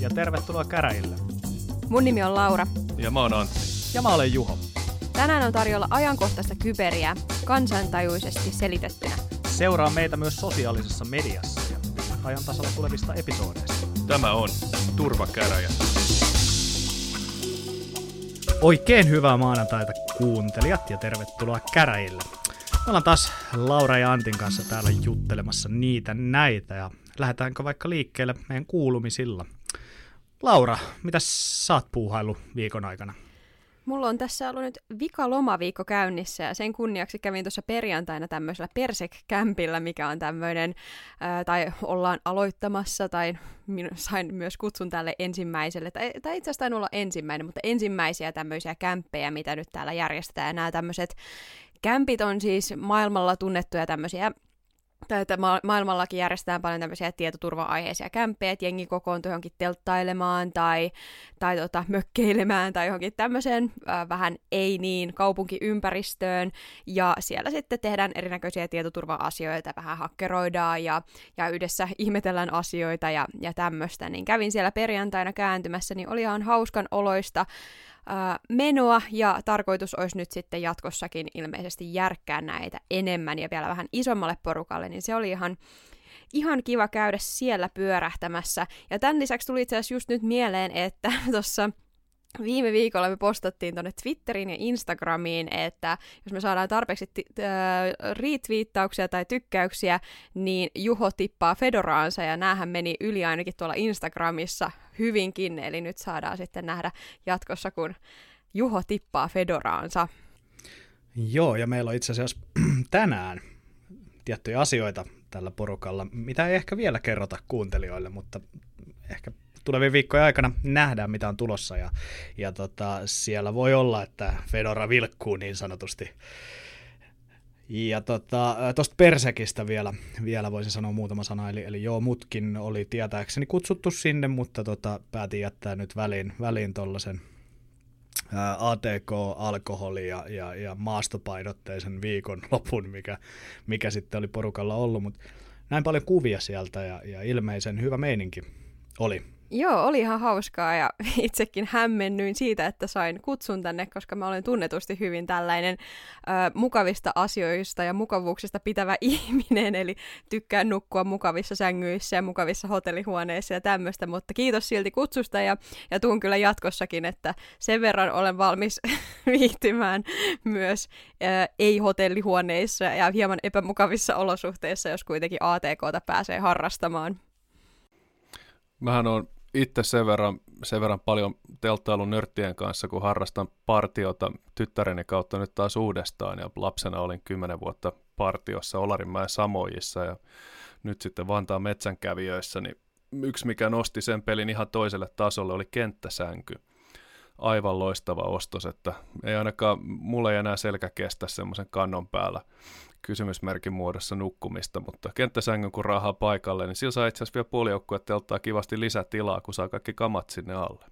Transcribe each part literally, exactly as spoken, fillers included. ja tervetuloa käräjille. Mun nimi on Laura. Ja mä oon Antti. Ja mä olen Juho. Tänään on tarjolla ajankohtaista kyberiä kansantajuisesti selitettynä. Seuraa meitä myös sosiaalisessa mediassa ja ajan tasalla tulevista episodeista. Tämä on Turvakäräjä. Oikein hyvää maanantaita kuuntelijat ja tervetuloa käräjille. Me ollaan taas Laura ja Antin kanssa täällä juttelemassa niitä näitä ja lähdetäänkö vaikka liikkeelle meidän kuulumisilla. Laura, mitä sä oot puuhaillut viikon aikana? Mulla on tässä ollut nyt vika lomaviikko käynnissä ja sen kunniaksi kävin tuossa perjantaina tämmöisellä Persec-kämpillä, mikä on tämmöinen, ää, tai ollaan aloittamassa, tai min- sain myös kutsun tälle ensimmäiselle, tai, tai itse asiassa en olla ensimmäinen, mutta ensimmäisiä tämmöisiä kämppejä, mitä nyt täällä järjestetään. Ja nämä tämmöiset kämpit on siis maailmalla tunnettuja tämmöisiä, tai että ma- maailmallakin järjestetään paljon tämmöisiä tietoturva-aiheisia kämppejä, että jengi kokoontui johonkin telttailemaan tai, tai tota, mökkeilemään tai johonkin tämmöiseen äh, vähän ei niin kaupunkiympäristöön. Ja siellä sitten tehdään erinäköisiä tietoturva-asioita, vähän hakkeroidaan ja, ja yhdessä ihmetellään asioita ja, ja tämmöistä. Niin kävin siellä perjantaina kääntymässä, niin oli ihan hauskan oloista menoa, ja tarkoitus olisi nyt sitten jatkossakin ilmeisesti järkkää näitä enemmän ja vielä vähän isommalle porukalle, niin se oli ihan, ihan kiva käydä siellä pyörähtämässä. Ja tämän lisäksi tuli itse asiassa just nyt mieleen, että tuossa viime viikolla me postattiin tuonne Twitteriin ja Instagramiin, että jos me saadaan tarpeeksi t- t- retweettauksia tai tykkäyksiä, niin Juho tippaa fedoraansa, ja näähän meni yli ainakin tuolla Instagramissa hyvinkin, eli nyt saadaan sitten nähdä jatkossa, kun Juho tippaa fedoraansa. Joo, ja meillä on itse asiassa tänään tiettyjä asioita tällä porukalla, mitä ei ehkä vielä kerrota kuuntelijoille, mutta ehkä tulevien viikkojen aikana nähdään, mitä on tulossa, ja, ja tota, siellä voi olla, että fedora vilkkuu niin sanotusti. Ja tota, tuosta Persecistä vielä, vielä voisin sanoa muutama sana, eli, eli joo, mutkin oli tietääkseni kutsuttu sinne, mutta tota, päätin jättää nyt väliin, väliin tuollaisen A T K-alkoholi ja, ja, ja maastopainotteisen viikon lopun, mikä, mikä sitten oli porukalla ollut, mutta näin paljon kuvia sieltä, ja, ja ilmeisen hyvä meininki oli. Joo, oli ihan hauskaa, ja itsekin hämmennyin siitä, että sain kutsun tänne, koska mä olen tunnetusti hyvin tällainen ö, mukavista asioista ja mukavuuksista pitävä ihminen, eli tykkään nukkua mukavissa sängyissä ja mukavissa hotellihuoneissa ja tämmöistä, mutta kiitos silti kutsusta, ja, ja tuun kyllä jatkossakin, että sen verran olen valmis viihtymään myös ö, ei-hotellihuoneissa ja hieman epämukavissa olosuhteissa, jos kuitenkin A T K:ta pääsee harrastamaan. Mähän on itse sen verran, sen verran paljon telttailun nörttien kanssa, kun harrastan partiota tyttäreni kautta nyt taas uudestaan. Ja lapsena olin kymmenen vuotta partiossa Olarinmäen Samojissa ja nyt sitten Vantaan metsänkävijöissä. Niin yksi, mikä nosti sen pelin ihan toiselle tasolle, oli kenttäsänky. Aivan loistava ostos, että ei ainakaan mulle ei enää selkä kestä semmoisen kannon päällä kysymysmerkin muodossa nukkumista, mutta kenttäsängyn kun raahaa paikalle, niin sillä saa itse asiassa vielä puolijoukkuetta ottaa kivasti lisätilaa, kun saa kaikki kamat sinne alle.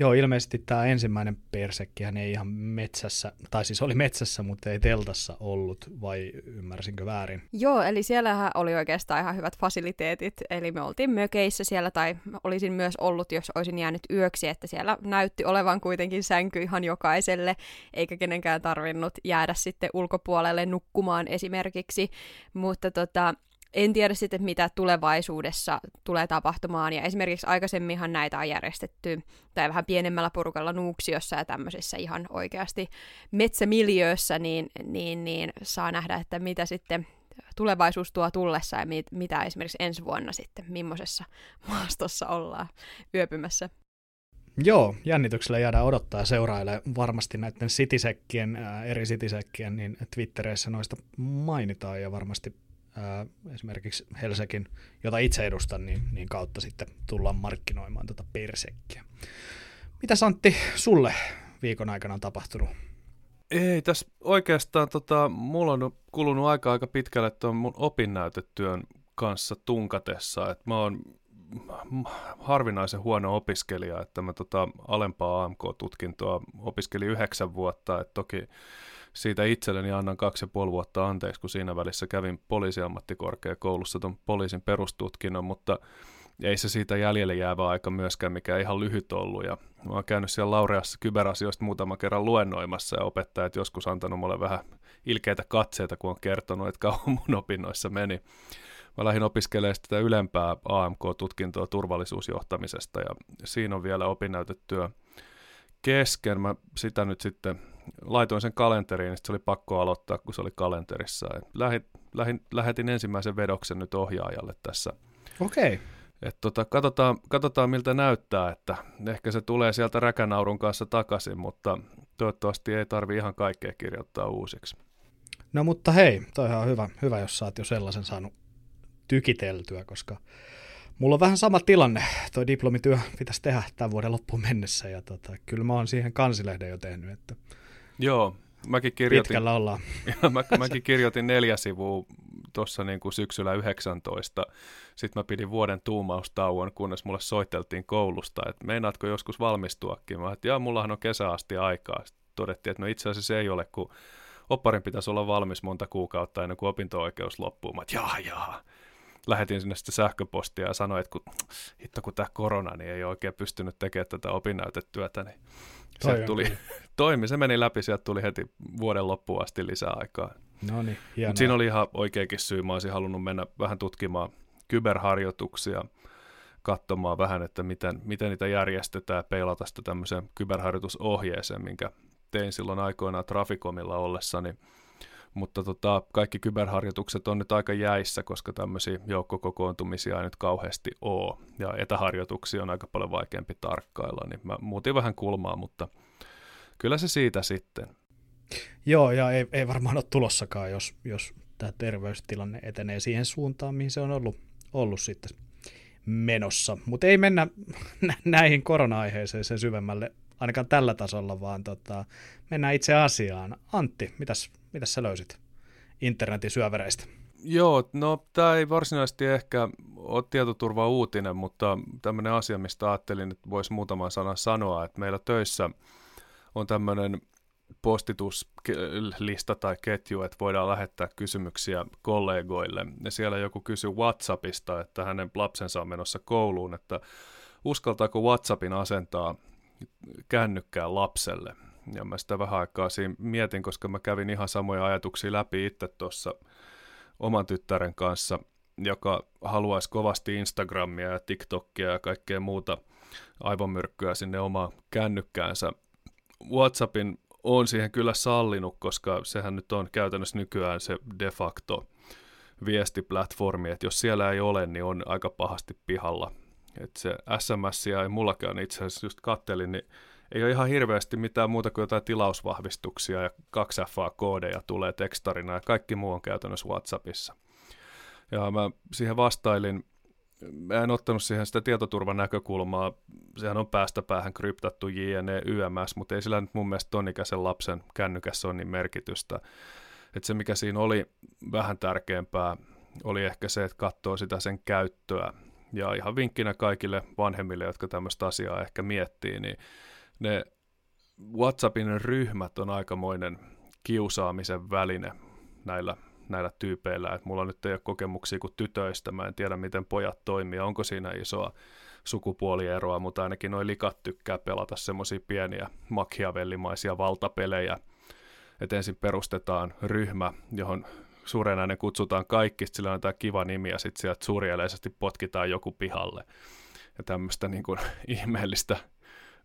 Joo, ilmeisesti tämä ensimmäinen Perseckihän ei ihan metsässä, tai siis oli metsässä, mutta ei teltassa ollut, vai ymmärsinkö väärin? Joo, eli siellähän oli oikeastaan ihan hyvät fasiliteetit, eli me oltiin mökeissä siellä, tai olisin myös ollut, jos olisin jäänyt yöksi, että siellä näytti olevan kuitenkin sänky ihan jokaiselle, eikä kenenkään tarvinnut jäädä sitten ulkopuolelle nukkumaan esimerkiksi, mutta tota... En tiedä sitten, mitä tulevaisuudessa tulee tapahtumaan, ja esimerkiksi aikaisemminhan näitä on järjestetty, tai vähän pienemmällä porukalla Nuuksiossa ja tämmöisissä ihan oikeasti metsämiljöössä, niin, niin, niin saa nähdä, että mitä sitten tulevaisuus tuo tullessa, ja mit, mitä esimerkiksi ensi vuonna sitten, millaisessa maastossa ollaan yöpymässä. Joo, jännityksellä jäädään odottaa ja seurailee varmasti näiden sitisekkien, ää, eri sitisekkien, niin Twitterissä noista mainitaan, ja varmasti esimerkiksi Helsingin, jota itse edustan, niin, niin kautta sitten tullaan markkinoimaan tuota Perseckiä. Mitäs Antti, sulle viikon aikana on tapahtunut? Ei, tässä oikeastaan tota, mulla on kulunut aika aika pitkälle tuon mun opinnäytetyön kanssa tunkatessa. Et mä oon harvinaisen huono opiskelija, että mä tota, alempaa A M K-tutkintoa opiskelin yhdeksän vuotta, että toki siitä itselleni annan kaksi ja puoli vuotta anteeksi, kun siinä välissä kävin poliisiammattikorkeakoulussa tuon poliisin perustutkinnon, mutta ei se siitä jäljelle jäävä aika myöskään, mikä ei ihan lyhyt ollut. Ja mä oon käynyt siellä Laureassa kyberasioista muutama kerran luennoimassa ja opettajat joskus antanut mulle vähän ilkeitä katseita, kun on kertonut, että kauan mun opinnoissa meni. Mä lähdin opiskelemaan sitä ylempää A M K-tutkintoa turvallisuusjohtamisesta ja siinä on vielä opinnäytetyö kesken. Mä sitä nyt sitten laitoin sen kalenteriin, niin se oli pakko aloittaa, kun se oli kalenterissa. Lähin, lähin, lähetin ensimmäisen vedoksen nyt ohjaajalle tässä. Okei. Okay. Että tota, katsotaan, katsotaan, miltä näyttää, että ehkä se tulee sieltä räkänaurun kanssa takaisin, mutta toivottavasti ei tarvitse ihan kaikkea kirjoittaa uusiksi. No mutta hei, toihan on hyvä, hyvä jos sä oot jo sellaisen saanut tykiteltyä, koska mulla on vähän sama tilanne. Toi diplomityö pitäisi tehdä tämän vuoden loppuun mennessä ja tota, kyllä mä oon siihen kansilehden jo tehnyt. Että joo, mäkin kirjoitin, pitkällä ollaan. Mä, mäkin kirjoitin neljä sivua tuossa niin kuin syksyllä yhdeksäntoista. Sitten mä pidin vuoden tuumaustauon, kunnes mulle soiteltiin koulusta, että meinaatko joskus valmistuakin. Mä ajattelin, että jaa, mullahan on kesä asti aikaa. Sitten todettiin, että no itse asiassa ei ole, kun opparin pitäisi olla valmis monta kuukautta ennen kuin opinto-oikeus loppuu. Mä ajattelin, jaa, jaa. Lähetin sinne sitten sähköpostia ja sanoin, että kun, hitto kun tämä korona, niin ei oikein pystynyt tekemään tätä opinnäytetyötä, niin se tuli, toimi, se meni läpi, sieltä tuli heti vuoden loppuun asti lisää aikaa. No niin, hienoa. Siinä oli ihan oikeakin syy, mä olisin halunnut mennä vähän tutkimaan kyberharjoituksia, katsomaan vähän, että miten, miten niitä järjestetään, peilata sitä tämmöiseen kyberharjoitusohjeeseen, minkä tein silloin aikoinaan Traficomilla ollessani. Mutta tota, kaikki kyberharjoitukset on nyt aika jäissä, koska tämmöisiä joukkokokoontumisia ei nyt kauheasti ole. Ja etäharjoituksia on aika paljon vaikeampi tarkkailla, niin mä muutin vähän kulmaa, mutta kyllä se siitä sitten. Joo, ja ei, ei varmaan ole tulossakaan, jos, jos tämä terveystilanne etenee siihen suuntaan, mihin se on ollut, ollut sitten menossa. Mutta ei mennä näihin korona-aiheeseen sen syvemmälle, ainakaan tällä tasolla, vaan tota, mennään itse asiaan. Antti, mitäs, mitäs sä löysit internetin syövereistä? Joo, no tämä ei varsinaisesti ehkä ole tietoturva-uutinen, mutta tämmöinen asia, mistä ajattelin, että voisi muutaman sanan sanoa, että meillä töissä on tämmöinen postituslista tai ketju, että voidaan lähettää kysymyksiä kollegoille. Ja siellä joku kysyi WhatsAppista, että hänen lapsensa on menossa kouluun, että uskaltaako WhatsAppin asentaa kännykkää lapselle. Ja mä sitä vähän aikaa siinä mietin, koska mä kävin ihan samoja ajatuksia läpi itse tuossa oman tyttären kanssa, joka haluaisi kovasti Instagramia ja TikTokia ja kaikkea muuta aivomyrkkyä sinne omaan kännykkäänsä. WhatsAppin on siihen kyllä sallinut, koska sehän nyt on käytännössä nykyään se de facto viestiplatformi, että jos siellä ei ole, niin on aika pahasti pihalla. Että se S M S ei mullakaan itse asiassa just kattelin, niin ei ole ihan hirveästi mitään muuta kuin jotain tilausvahvistuksia ja kaksi F A-koodeja tulee tekstarina ja kaikki muu on käytännössä WhatsAppissa. Ja mä siihen vastailin, mä en ottanut siihen sitä tietoturvanäkökulmaa, sehän on päästä päähän kryptattu jne, yms, mutta ei sillä nyt mun mielestä ton ikäisen lapsen kännykässä ole niin merkitystä. Että se mikä siinä oli vähän tärkeämpää oli ehkä se, että katsoo sitä sen käyttöä. Ja ihan vinkkinä kaikille vanhemmille, jotka tämmöistä asiaa ehkä miettii, niin ne WhatsAppin ryhmät on aikamoinen kiusaamisen väline näillä, näillä tyypeillä. Et mulla nyt ei ole kokemuksia kuin tytöistä, mä en tiedä miten pojat toimii, onko siinä isoa sukupuolieroa, mutta ainakin noi likat tykkää pelata semmoisia pieniä makiavellimaisia valtapelejä. Et ensin perustetaan ryhmä, johon suurenäinen kutsutaan kaikki, sillä on tämä kiva nimi ja sitten sieltä surjeleisesti potkitaan joku pihalle. Ja tämmöistä niin kuin ihmeellistä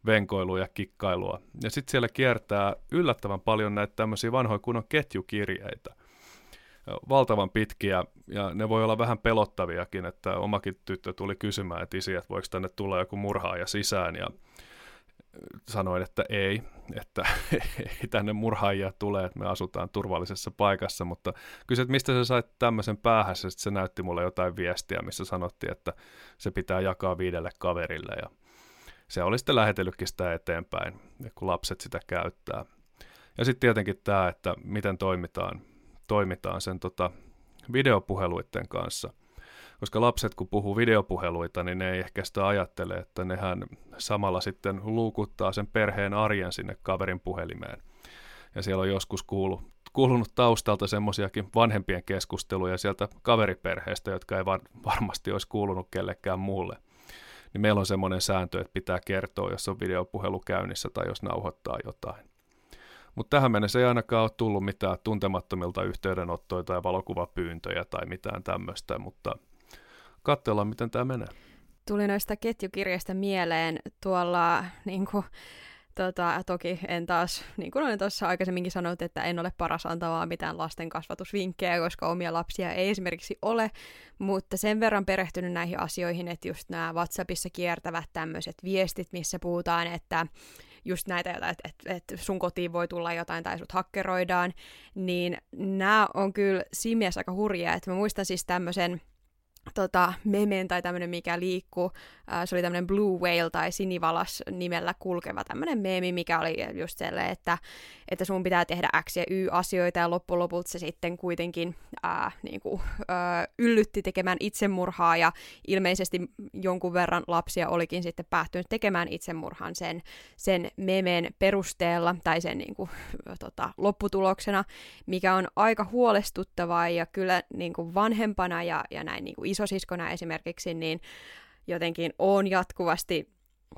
venkoilua ja kikkailua. Ja sitten siellä kiertää yllättävän paljon näitä tämmöisiä vanhoja kunnon ketjukirjeitä. Valtavan pitkiä ja ne voi olla vähän pelottaviakin, että omakin tyttö tuli kysymään, että isi, että voiko tänne tulla joku murhaaja sisään ja sanoin, että ei, että ei tänne murhaajia tule, että me asutaan turvallisessa paikassa, mutta kysyt, mistä sä sait tämmöisen päähän, sitten se näytti mulle jotain viestiä, missä sanottiin, että se pitää jakaa viidelle kaverille, ja se oli sitten lähetellytkin sitä eteenpäin, kun lapset sitä käyttää. Ja sitten tietenkin tämä, että miten toimitaan, toimitaan sen tota videopuheluiden kanssa. Koska lapset, kun puhuu videopuheluita, niin ne ei ehkä sitä ajattele, että nehän samalla sitten luukuttaa sen perheen arjen sinne kaverin puhelimeen. Ja siellä on joskus kuulu, kuulunut taustalta semmoisiakin vanhempien keskusteluja sieltä kaveriperheestä, jotka ei var, varmasti olisi kuulunut kellekään muulle. niin meillä on semmoinen sääntö, että pitää kertoa, jos on videopuhelu käynnissä tai jos nauhoittaa jotain. Mutta tähän mennessä ei ainakaan ole tullut mitään tuntemattomilta yhteydenottoja tai valokuvapyyntöjä tai mitään tämmöistä, mutta katsellaan, miten tämä menee. Tuli noista ketjukirjeistä mieleen tuolla, niin kuin, tota, toki en taas, niin kuin olen tuossa aikaisemminkin sanonut, että en ole paras antamaan mitään lasten kasvatusvinkkejä, koska omia lapsia ei esimerkiksi ole, mutta sen verran perehtynyt näihin asioihin, että just nämä WhatsAppissa kiertävät tämmöiset viestit, missä puhutaan, että just näitä, että et, et sun kotiin voi tulla jotain tai sut hakkeroidaan, niin nämä on kyllä siinä mielessä aika hurjia, että mä muistan siis tämmöisen tota, memen tai tämmöinen, mikä liikkuu, se oli tämmöinen Blue Whale tai Sinivalas nimellä kulkeva tämmöinen meemi, mikä oli just sellainen, että, että sun pitää tehdä X ja Y asioita ja loppujen lopulta se sitten kuitenkin ää, niinku, ää, yllytti tekemään itsemurhaa ja ilmeisesti jonkun verran lapsia olikin sitten päättynyt tekemään itsemurhan sen, sen memen perusteella tai sen niinku, tota, lopputuloksena, mikä on aika huolestuttavaa ja kyllä niinku vanhempana ja, ja näin niinku isosiskona esimerkiksi, niin jotenkin olen jatkuvasti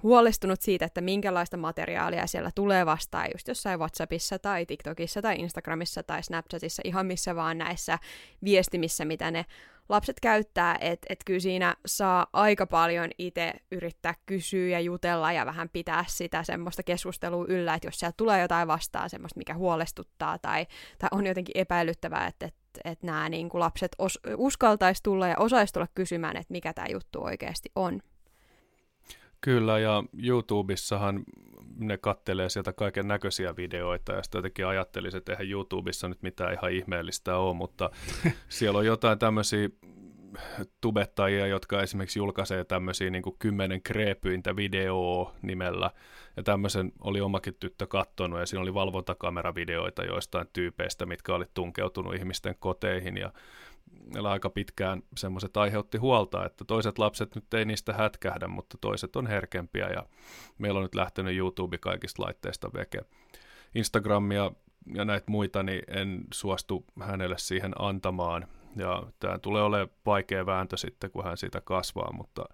huolestunut siitä, että minkälaista materiaalia siellä tulee vastaan just jossain WhatsAppissa tai TikTokissa tai Instagramissa tai Snapchatissa, ihan missä vaan näissä viestimissä, mitä ne lapset käyttää, että et kyllä siinä saa aika paljon itse yrittää kysyä ja jutella ja vähän pitää sitä semmoista keskustelua yllä, että jos siellä tulee jotain vastaan semmoista, mikä huolestuttaa tai, tai on jotenkin epäilyttävää, että et, et nämä niin kuin lapset os, uskaltaisi tulla ja osaisi tulla kysymään, että mikä tämä juttu oikeasti on. Kyllä, ja YouTubessahan ne kattelee sieltä kaiken näköisiä videoita, ja sitten jotenkin ajattelisi, että eihän YouTubessa nyt mitään ihan ihmeellistä ole, mutta siellä on jotain tämmöisiä tubettajia, jotka esimerkiksi julkaisee tämmöisiä niin kuin kymmenen kreepyintä videoa nimellä, ja tämmöisen oli omakin tyttö kattonut, ja siinä oli valvontakameravideoita joistain tyypeistä, mitkä oli tunkeutunut ihmisten koteihin, ja meillä aika pitkään semmoiset aiheutti huolta, että toiset lapset nyt ei niistä hätkähdä, mutta toiset on herkempiä ja meillä on nyt lähtenyt YouTube kaikista laitteista veke. Instagramia ja näitä muita, niin en suostu hänelle siihen antamaan ja tämä tulee olemaan vaikea vääntö sitten, kun hän siitä kasvaa, mutta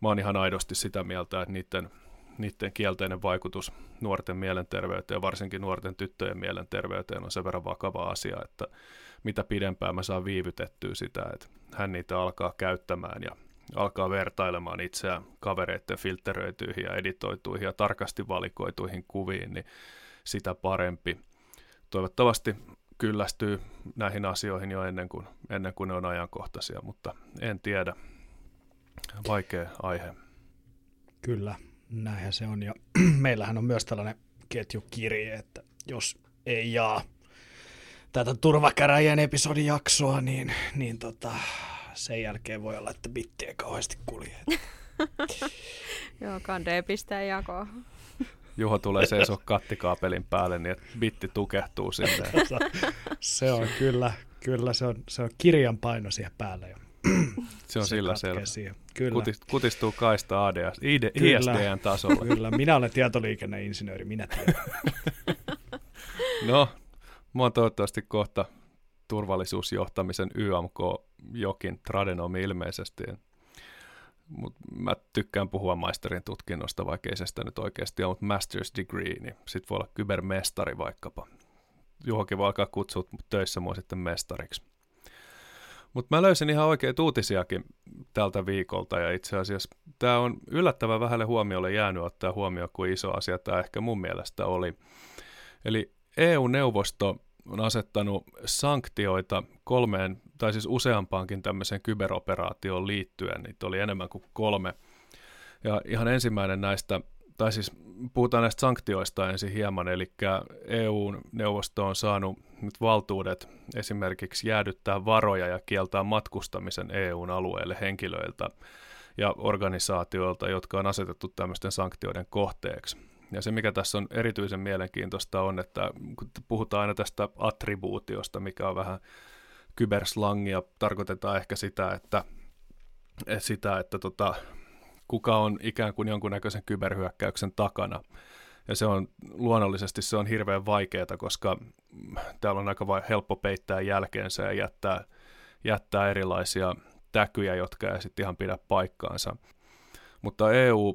mä oon ihan aidosti sitä mieltä, että niiden, niiden kielteinen vaikutus nuorten mielenterveyteen ja varsinkin nuorten tyttöjen mielenterveyteen on sen verran vakava asia, että mitä pidempään mä saan viivytettyä sitä, että hän niitä alkaa käyttämään ja alkaa vertailemaan itseään kavereiden filtteröityihin ja editoituihin ja tarkasti valikoituihin kuviin, niin sitä parempi. Toivottavasti kyllästyy näihin asioihin jo ennen kuin, ennen kuin ne on ajankohtaisia, mutta en tiedä. Vaikea aihe. Kyllä, näinhän se on. Ja meillähän on myös tällainen ketjukirje, että jos ei jaa tätä Turvakäräjän episodin jaksoa, niin, niin tota, sen jälkeen voi olla, että bitti ei kauheasti kulje. Joo, kandee pistää jakoa. Juho tulee seisoo kattikaapelin päälle, niin että bitti tukehtuu silleen. Se on kyllä, kyllä se on, se on kirjan paino siihen päälle jo. Se on se sillä selvä. Kutist, kutistuu kaista A D S, I D, kyllä, I S D N tasolla. Kyllä, minä olen tietoliikenneinsinööri, minä tiedän. No. Mä oon toivottavasti kohta turvallisuusjohtamisen Y M K jokin tradenomi ilmeisesti, mutta mä tykkään puhua maisterin tutkinnosta, vaikka ei se sitä nyt oikeasti ole, mutta master's degree, niin sit voi olla kybermestari vaikkapa. Juhokin voi alkaa kutsua töissä mua sitten mestariksi. Mutta mä löysin ihan oikeita uutisiakin tältä viikolta, ja itse asiassa tää on yllättävän vähälle huomiolle jäänyt ottaa huomioon, kuin iso asia tää ehkä mun mielestä oli. Eli E U-neuvosto on asettanut sanktioita kolmeen, tai siis useampaankin tämmöiseen kyberoperaatioon liittyen, niitä oli enemmän kuin kolme. Ja ihan ensimmäinen näistä, tai siis puhutaan näistä sanktioista ensin hieman, eli E U-neuvosto on saanut nyt valtuudet esimerkiksi jäädyttää varoja ja kieltää matkustamisen E U-alueelle henkilöiltä ja organisaatioilta, jotka on asetettu tämmöisten sanktioiden kohteeksi. Ja se, mikä tässä on erityisen mielenkiintoista, on, että puhutaan aina tästä attribuutiosta, mikä on vähän kyberslangia, tarkoitetaan ehkä sitä, että, sitä, että tota, kuka on ikään kuin jonkunnäköisen kyberhyökkäyksen takana. Ja se on luonnollisesti se on hirveän vaikeaa, koska täällä on aika helppo peittää jälkeensä ja jättää, jättää erilaisia täkyjä, jotka ei sitten ihan pidä paikkaansa. mutta E U,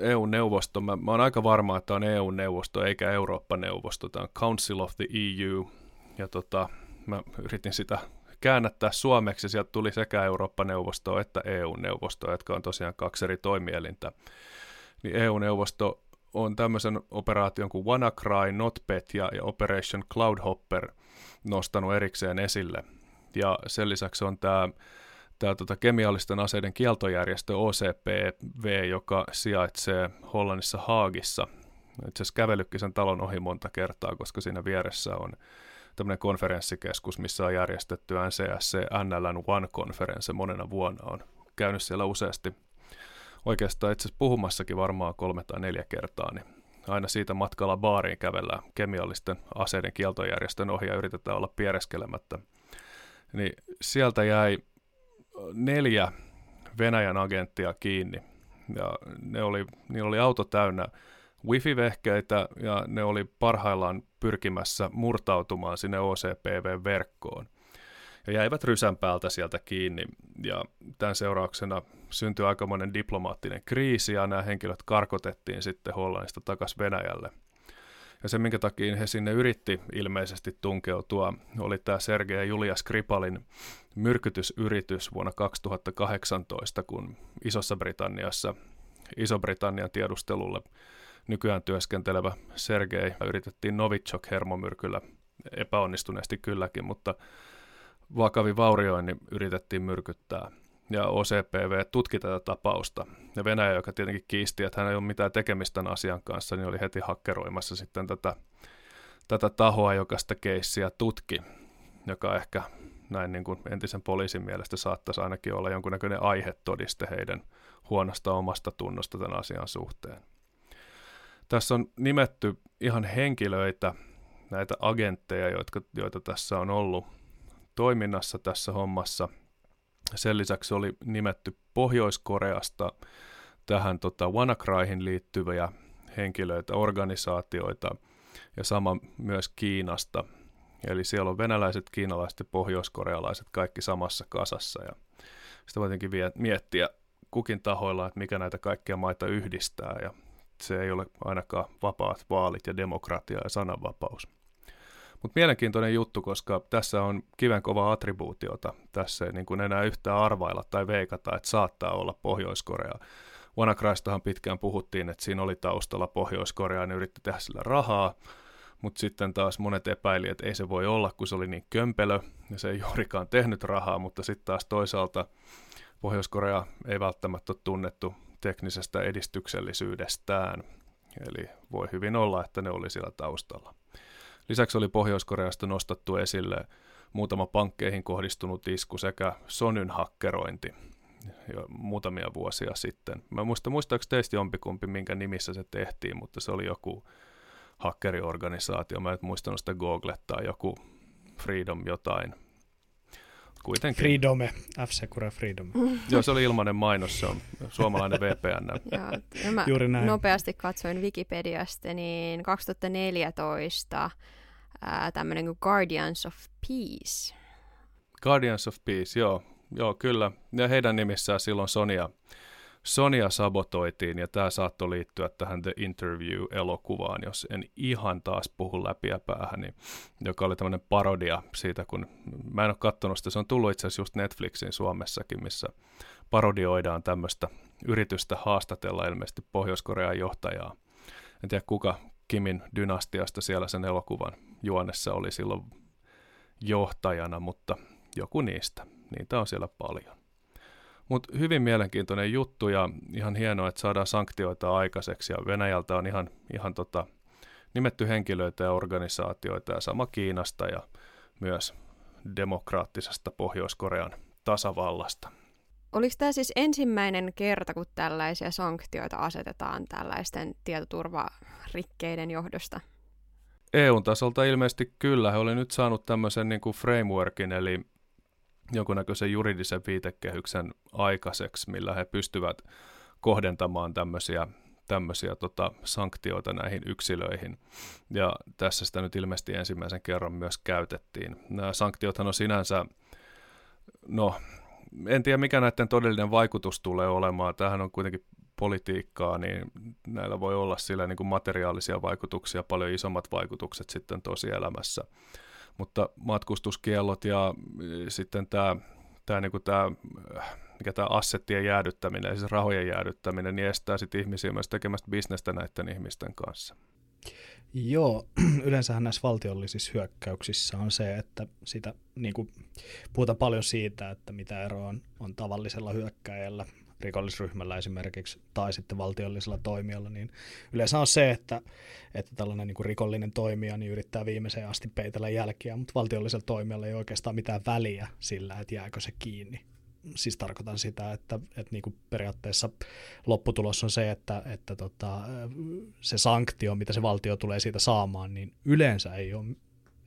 E U-neuvosto, mä, mä oon aika varma, että on E U-neuvosto eikä Eurooppa-neuvosto, tämä on Council of the E U, ja tota, mä yritin sitä käännättää suomeksi, sieltä tuli sekä Eurooppa-neuvosto että E U-neuvosto, jotka on tosiaan kaksi eri toimielintä, niin E U-neuvosto on tämmöisen operaation kuin WannaCry, NotPetya ja Operation Cloudhopper nostanut erikseen esille. Ja sen lisäksi on tämä, tämä tota kemiallisten aseiden kieltojärjestö O P C W, joka sijaitsee Hollannissa Haagissa. Itse asiassa kävelykin sen talon ohi monta kertaa, koska siinä vieressä on tämmöinen konferenssikeskus, missä on järjestetty N C S C N L N One-konferenssi monena vuonna. On käynyt siellä useasti. Oikeastaan itse asiassa puhumassakin varmaan kolme tai neljä kertaa, niin aina siitä matkalla baariin kävellään kemiallisten aseiden kieltojärjestön ohi ja yritetään olla piereskelemättä. Niin sieltä jäi neljä Venäjän agenttia kiinni, ja ne oli, niillä oli auto täynnä wifi-vehkeitä, ja ne oli parhaillaan pyrkimässä murtautumaan sinne O C P V-verkkoon. Ja jäivät rysän päältä sieltä kiinni, ja tämän seurauksena syntyi aikamoinen diplomaattinen kriisi, ja nämä henkilöt karkotettiin sitten Hollannista takaisin Venäjälle. Ja se, minkä takia he sinne yritti ilmeisesti tunkeutua, oli tämä Sergei ja Julia Skripalin myrkytysyritys vuonna kaksituhattakahdeksantoista, kun Isossa Britanniassa Iso-Britannian tiedustelulle nykyään työskentelevä Sergei yritettiin Novichok-hermomyrkyllä epäonnistuneesti kylläkin, mutta vakavin vaurioin niin yritettiin myrkyttää. Ja O C P V tutki tätä tapausta. Ja Venäjä, joka tietenkin kiisti, että hän ei ole mitään tekemistä asian kanssa, niin oli heti hakkeroimassa sitten tätä, tätä tahoa, joka sitä keissiä tutki, joka ehkä näin niin kuin entisen poliisin mielestä saattaisi ainakin olla jonkunnäköinen aihetodiste heidän huonosta omasta tunnosta tämän asian suhteen. Tässä on nimetty ihan henkilöitä, näitä agentteja, jotka, joita tässä on ollut toiminnassa tässä hommassa. Sen lisäksi oli nimetty Pohjois-Koreasta tähän tota, WannaCryhin liittyviä henkilöitä, organisaatioita ja sama myös Kiinasta. Eli siellä on venäläiset, kiinalaiset ja pohjoiskorealaiset kaikki samassa kasassa. Ja sitä voitinkin miettiä kukin tahoilla, että mikä näitä kaikkia maita yhdistää. Ja se ei ole ainakaan vapaat vaalit ja demokratia ja sananvapaus. Mutta mielenkiintoinen juttu, koska tässä on kivenkova attribuutiota. Tässä ei niin kuin enää yhtään arvailla tai veikata, että saattaa olla Pohjois-Korea. WannaCrystahan pitkään puhuttiin, että siinä oli taustalla Pohjois-Korea, niin yritti tehdä sillä rahaa. Mutta sitten taas monet epäili, että ei se voi olla, kun se oli niin kömpelö, ja se ei juurikaan tehnyt rahaa. Mutta sitten taas toisaalta Pohjois-Korea ei välttämättä ole tunnettu teknisestä edistyksellisyydestään. Eli voi hyvin olla, että ne oli siellä taustalla. Lisäksi oli Pohjois-Koreasta nostettu esille muutama pankkeihin kohdistunut isku sekä Sonyn hakkerointi jo muutamia vuosia sitten. Mä muistan, muistaako teistä jompikumpi, minkä nimissä se tehtiin, mutta se oli joku hakkeriorganisaatio. Mä en muistanut sitä googlettaa, joku Freedom jotain. Kuitenkin. Freedome, F-Secure Freedome. Joo, se oli ilmainen mainos, se on suomalainen V P N. Joo, mä juuri näin. Nopeasti katsoin Wikipediasta, niin kaksituhattaneljätoista ää, tämmöinen kuin Guardians of Peace. Guardians of Peace, joo, joo kyllä. Ja heidän nimissään silloin Sonia, Sonia sabotoitiin, ja tämä saattoi liittyä tähän The Interview-elokuvaan, jos en ihan taas puhu läpiä päähän, niin, joka oli tämmöinen parodia siitä, kun mä en ole katsonut sitä, se on tullut itse asiassa just Netflixiin Suomessakin, missä parodioidaan tämmöistä yritystä haastatella ilmeisesti Pohjois-Korean johtajaa. En tiedä kuka Kimin dynastiasta siellä sen elokuvan juonessa oli silloin johtajana, mutta joku niistä, niitä on siellä paljon. Mutta hyvin mielenkiintoinen juttu ja ihan hienoa, että saadaan sanktioita aikaiseksi ja Venäjältä on ihan, ihan tota, nimetty henkilöitä ja organisaatioita ja sama Kiinasta ja myös demokraattisesta Pohjois-Korean tasavallasta. Oliko tämä siis ensimmäinen kerta, kun tällaisia sanktioita asetetaan tällaisten tietoturvarikkeiden johdosta? E U-tasolta ilmeisesti kyllä. He oli nyt saanut tämmöisen niin kuin frameworkin eli jonkunnäköisen juridisen viitekehyksen aikaiseksi, millä he pystyvät kohdentamaan tämmöisiä, tämmöisiä tota, sanktioita näihin yksilöihin. Ja tässä sitä nyt ilmeisesti ensimmäisen kerran myös käytettiin. Nämä sanktiothan on sinänsä, no en tiedä mikä näiden todellinen vaikutus tulee olemaan. Tämähän on kuitenkin politiikkaa, niin näillä voi olla sillä niin kuin materiaalisia vaikutuksia, paljon isommat vaikutukset sitten tosielämässä. Mutta matkustuskiellot ja sitten tämä, tämä, niin kuin tämä, mikä tämä assettien jäädyttäminen, siis rahojen jäädyttäminen, niin estää sitten ihmisiä myös tekemästä bisnestä näiden ihmisten kanssa. Joo, yleensähän näissä valtiollisissa hyökkäyksissä on se, että sitä, niin kuin, puhutaan paljon siitä, että mitä eroa on, on tavallisella hyökkäjällä, rikollisryhmällä esimerkiksi, tai sitten valtiollisella toimijalla, niin yleensä on se, että, että tällainen niin kuin rikollinen toimija niin yrittää viimeiseen asti peitellä jälkiä, mutta valtiollisella toimijalla ei oikeastaan mitään väliä sillä, että jääkö se kiinni. Siis tarkoitan sitä, että, että niin kuin periaatteessa lopputulos on se, että, että tota, se sanktio, mitä se valtio tulee siitä saamaan, niin yleensä ei ole,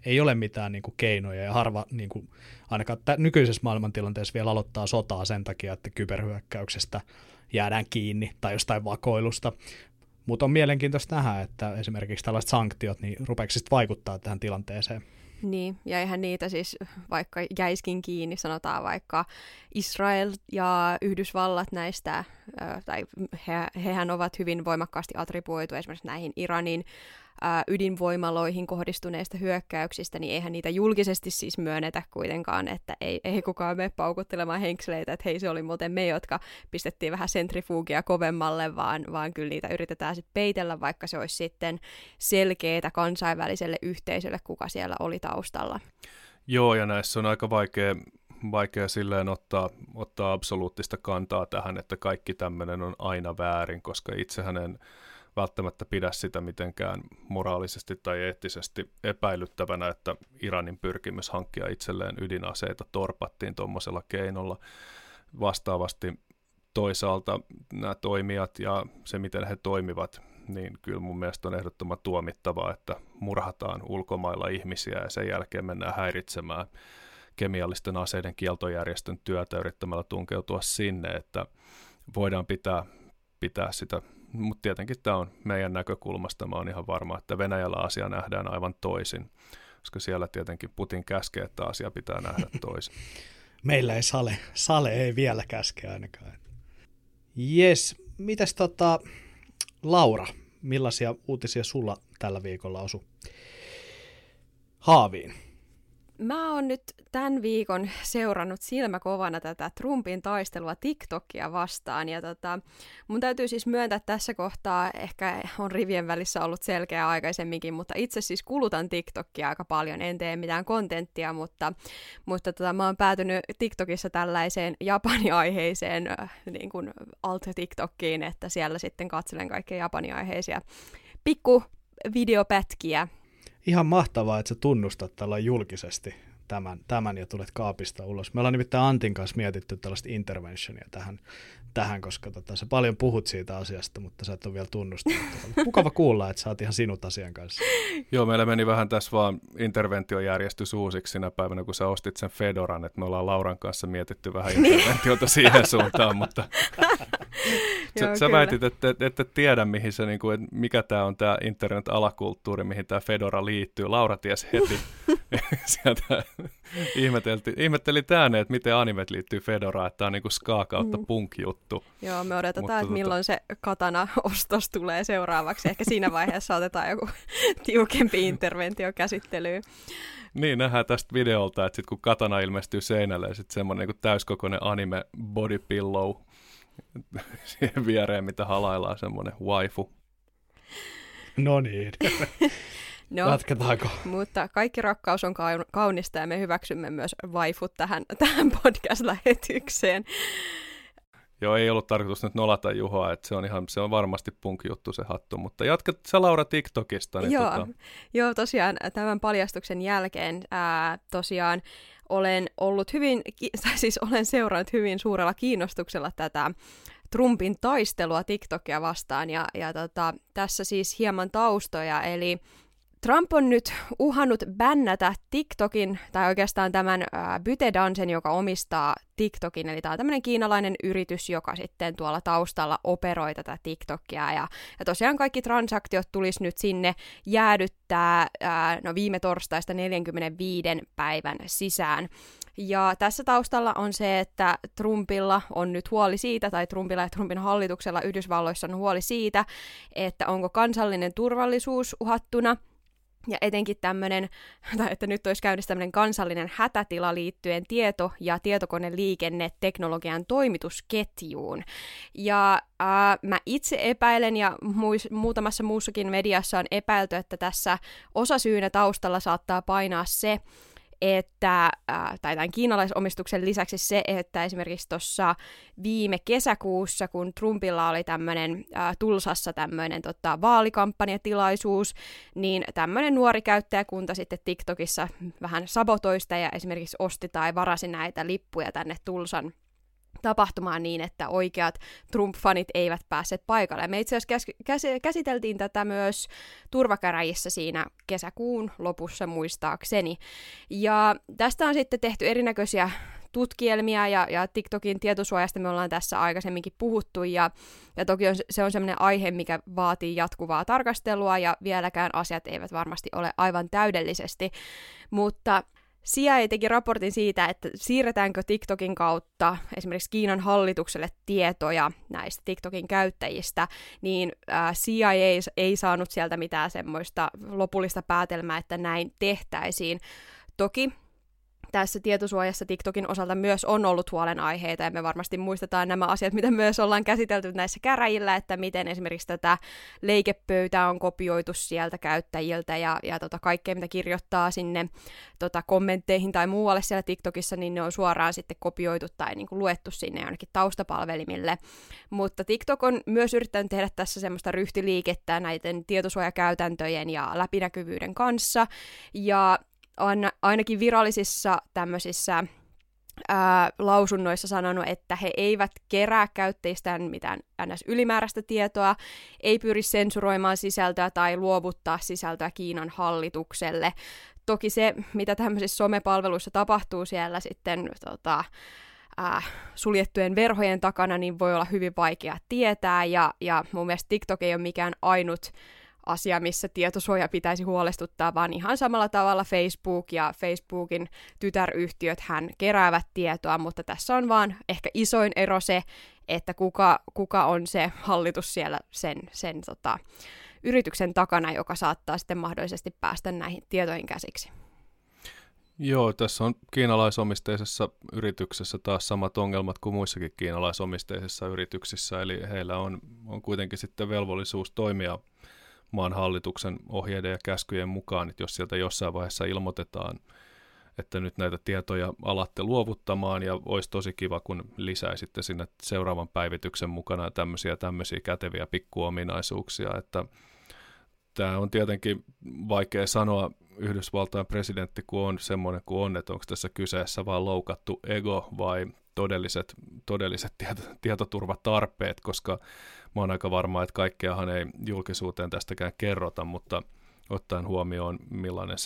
ei ole mitään niin kuin keinoja ja harva niin kuin, ainakaan t- nykyisessä maailmantilanteessa vielä aloittaa sotaa sen takia, että kyberhyökkäyksestä jäädään kiinni tai jostain vakoilusta. Mutta on mielenkiintoista nähdä, että esimerkiksi tällaiset sanktiot niin rupeeksi sitten vaikuttaa tähän tilanteeseen. Niin, ja eihän niitä siis vaikka jäiskin kiinni, sanotaan vaikka Israel ja Yhdysvallat näistä, tai he, hehän ovat hyvin voimakkaasti attribuoitu esimerkiksi näihin Iranin ydinvoimaloihin kohdistuneista hyökkäyksistä, niin eihän niitä julkisesti siis myönnetä kuitenkaan, että ei, ei kukaan mene paukuttelemaan henkseleitä, että hei, se oli muuten me, jotka pistettiin vähän sentrifuugia kovemmalle, vaan, vaan kyllä niitä yritetään sitten peitellä, vaikka se olisi sitten selkeää kansainväliselle yhteisölle, kuka siellä oli taustalla. Joo, ja näissä on aika vaikea, vaikea silleen ottaa, ottaa absoluuttista kantaa tähän, että kaikki tämmöinen on aina väärin, koska itse hänen välttämättä pidä sitä mitenkään moraalisesti tai eettisesti epäilyttävänä, että Iranin pyrkimys hankkia itselleen ydinaseita torpattiin tuommoisella keinolla. Vastaavasti toisaalta nämä toimijat ja se, miten he toimivat, niin kyllä mun mielestä on ehdottoman tuomittavaa, että murhataan ulkomailla ihmisiä ja sen jälkeen mennään häiritsemään kemiallisten aseiden kieltojärjestön työtä yrittämällä tunkeutua sinne, että voidaan pitää, pitää sitä. Mutta tietenkin tämä on meidän näkökulmasta. Mä oon ihan varma, että Venäjällä asia nähdään aivan toisin, koska siellä tietenkin Putin käskee, että asia pitää nähdä toisin. Meillä ei sale, sale ei vielä käske ainakaan. Jes, mitäs tota, Laura, millaisia uutisia sulla tällä viikolla osui haaviin? Mä oon nyt tämän viikon seurannut silmäkovana tätä Trumpin taistelua TikTokia vastaan, ja tota, mun täytyy siis myöntää tässä kohtaa, ehkä on rivien välissä ollut selkeä aikaisemminkin, mutta itse siis kulutan TikTokia aika paljon, en tee mitään kontenttia, mutta, mutta tota, mä oon päätynyt TikTokissa tällaiseen japaniaiheiseen äh, niin kuin alt-TikTokiin, että siellä sitten katselen kaikkia japaniaiheisia pikku videopätkiä. Ihan mahtavaa, että sä tunnustat tällä julkisesti tämän, tämän ja tulet kaapista ulos. Me ollaan nimittäin Antin kanssa mietitty tällaista interventionia tähän, tähän koska tota, sä paljon puhut siitä asiasta, mutta sä et ole vielä tunnustanut. Mukava kuulla, että sä oot ihan sinut asian kanssa. Joo, meillä meni vähän tässä vaan interventiojärjestys uusiksi sinä päivänä, kun sä ostit sen Fedoran, että me ollaan Lauran kanssa mietitty vähän interventiota siihen suuntaan, mutta sä, Joo, sä väitit, että et, et, et tiedä, mihin se, niin kuin, että mikä tämä on tämä internet-alakulttuuri, mihin tämä Fedora liittyy. Laura ties heti. Sieltä ihmetteli tänne, että miten animet liittyy Fedoraan, että tämä on niin kuin ska kautta punk-juttu. Joo, me odotetaan, mutta, että tota... milloin se katana-ostos tulee seuraavaksi. Ehkä siinä vaiheessa otetaan joku tiukempi interventio käsittelyyn. Niin, nähdään tästä videolta, että sit kun katana ilmestyy seinälle, ja sitten semmoinen niin kuin täyskokoinen anime body pillow siihen viereen, mitä halaillaan, semmoinen waifu. No niin. No, jatketaanko? Mutta kaikki rakkaus on kaunista ja me hyväksymme myös vaifut tähän, tähän podcast-lähetykseen. Joo, ei ollut tarkoitus nyt nolata Juhoa, että se on, ihan, se on varmasti punk-juttu se hattu, mutta jatkat sä Laura TikTokista. Niin joo, tota... joo, tosiaan tämän paljastuksen jälkeen ää, tosiaan olen ollut hyvin, tai siis olen seurannut hyvin suurella kiinnostuksella tätä Trumpin taistelua TikTokia vastaan ja, ja tota, tässä siis hieman taustoja, eli Trump on nyt uhannut bännätä TikTokin, tai oikeastaan tämän äh, ByteDancen, joka omistaa TikTokin. Eli tämä on tämmöinen kiinalainen yritys, joka sitten tuolla taustalla operoi tätä TikTokia. Ja, ja tosiaan kaikki transaktiot tulisi nyt sinne jäädyttää äh, no viime torstaista neljänkymmenenviiden päivän sisään. Ja tässä taustalla on se, että Trumpilla on nyt huoli siitä, tai Trumpilla ja Trumpin hallituksella Yhdysvalloissa on huoli siitä, että onko kansallinen turvallisuus uhattuna. Ja etenkin tämmöinen, tai että nyt olisi käynnissä tämmöinen kansallinen hätätila liittyen tieto- ja tietokoneliikenneteknologian toimitusketjuun. Ja ää, mä itse epäilen, ja muis, muutamassa muussakin mediassa on epäilty, että tässä osasyynä taustalla saattaa painaa se, että, äh, tai tämän kiinalaisomistuksen lisäksi se, että esimerkiksi tuossa viime kesäkuussa, kun Trumpilla oli tämmöinen äh, Tulsassa tämmöinen tota, vaalikampanjatilaisuus, niin tämmöinen nuori käyttäjäkunta sitten TikTokissa vähän sabotoi sitä ja esimerkiksi osti tai varasi näitä lippuja tänne Tulsan tapahtumaan niin, että oikeat Trump-fanit eivät päässeet paikalle. Me itse asiassa käs- käsiteltiin tätä myös Turvakäräjissä siinä kesäkuun lopussa muistaakseni. Ja tästä on sitten tehty erinäköisiä tutkielmia ja, ja TikTokin tietosuojasta me ollaan tässä aikaisemminkin puhuttu ja, ja toki on, se on sellainen aihe, mikä vaatii jatkuvaa tarkastelua ja vieläkään asiat eivät varmasti ole aivan täydellisesti, mutta C I A teki raportin siitä, että siirretäänkö TikTokin kautta esimerkiksi Kiinan hallitukselle tietoja näistä TikTokin käyttäjistä, niin C I A ei saanut sieltä mitään semmoista lopullista päätelmää, että näin tehtäisiin. Toki tässä tietosuojassa TikTokin osalta myös on ollut huolenaiheita, ja me varmasti muistetaan nämä asiat, mitä myös ollaan käsitelty näissä käräjillä, että miten esimerkiksi tätä leikepöytää on kopioitu sieltä käyttäjiltä, ja, ja tota kaikkea, mitä kirjoittaa sinne tota kommentteihin tai muualle siellä TikTokissa, niin ne on suoraan sitten kopioitu tai niin kuin luettu sinne jonnekin taustapalvelimille. Mutta TikTok on myös yrittänyt tehdä tässä semmoista ryhtiliikettä näiden tietosuojakäytäntöjen ja läpinäkyvyyden kanssa, ja ainakin virallisissa tämmöisissä ää, lausunnoissa sanonut, että he eivät kerää käyttäjistään mitään N S-ylimääräistä tietoa, ei pyri sensuroimaan sisältöä tai luovuttaa sisältöä Kiinan hallitukselle. Toki se, mitä tämmöisissä somepalveluissa tapahtuu siellä sitten tota, ää, suljettujen verhojen takana, niin voi olla hyvin vaikea tietää, ja, ja mun mielestä TikTok ei ole mikään ainut asia, missä tietosuoja pitäisi huolestuttaa, vaan ihan samalla tavalla Facebook ja Facebookin tytäryhtiöt hän keräävät tietoa, mutta tässä on vaan ehkä isoin ero se, että kuka, kuka on se hallitus siellä sen, sen tota, yrityksen takana, joka saattaa sitten mahdollisesti päästä näihin tietoihin käsiksi. Joo, tässä on kiinalaisomisteisessa yrityksessä taas samat ongelmat kuin muissakin kiinalaisomisteisissa yrityksissä, eli heillä on, on kuitenkin sitten velvollisuus toimia maan hallituksen ohjeiden ja käskyjen mukaan, että jos sieltä jossain vaiheessa ilmoitetaan, että nyt näitä tietoja alatte luovuttamaan, ja olisi tosi kiva, kun lisäisitte sinne seuraavan päivityksen mukana tämmöisiä tämmöisiä käteviä pikkuominaisuuksia, että tämä on tietenkin vaikea sanoa, Yhdysvaltain presidentti kun on semmoinen kuin on, että onko tässä kyseessä vaan loukattu ego vai todelliset, todelliset tieto, tietoturvatarpeet, koska mä oon aika varma, että kaikkeahan ei julkisuuteen tästäkään kerrota, mutta ottaen huomioon, millainen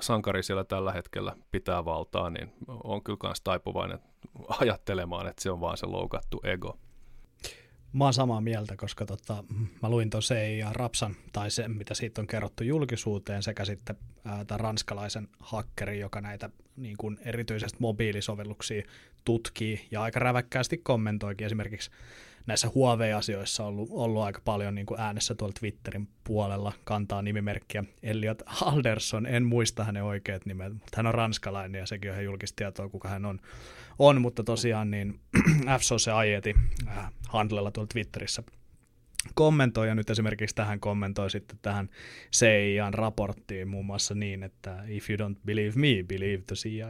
sankari siellä tällä hetkellä pitää valtaa, niin on kyllä myös taipuvainen ajattelemaan, että se on vaan se loukattu ego. Mä oon samaa mieltä, koska tota, mä luin tuon C I A-rapsan tai sen, mitä siitä on kerrottu julkisuuteen, sekä sitten ää, tämän ranskalaisen hakkerin, joka näitä niin kuin erityisesti mobiilisovelluksia tutkii ja aika räväkkäästi kommentoikin. Esimerkiksi näissä Huawei-asioissa on ollut, ollut aika paljon niin kuin äänessä tuolla Twitterin puolella, kantaa nimimerkkiä Elliot Alderson, en muista hänen oikeat nimet, mutta hän on ranskalainen ja sekin on ihan julkista tietoa, kuka hän on. On, mutta tosiaan niin F S O C aieti äh, handlella tuolla Twitterissä kommentoi, ja nyt esimerkiksi tähän kommentoi sitten tähän C I A:n raporttiin muun muassa niin, että if you don't believe me, believe the C I A.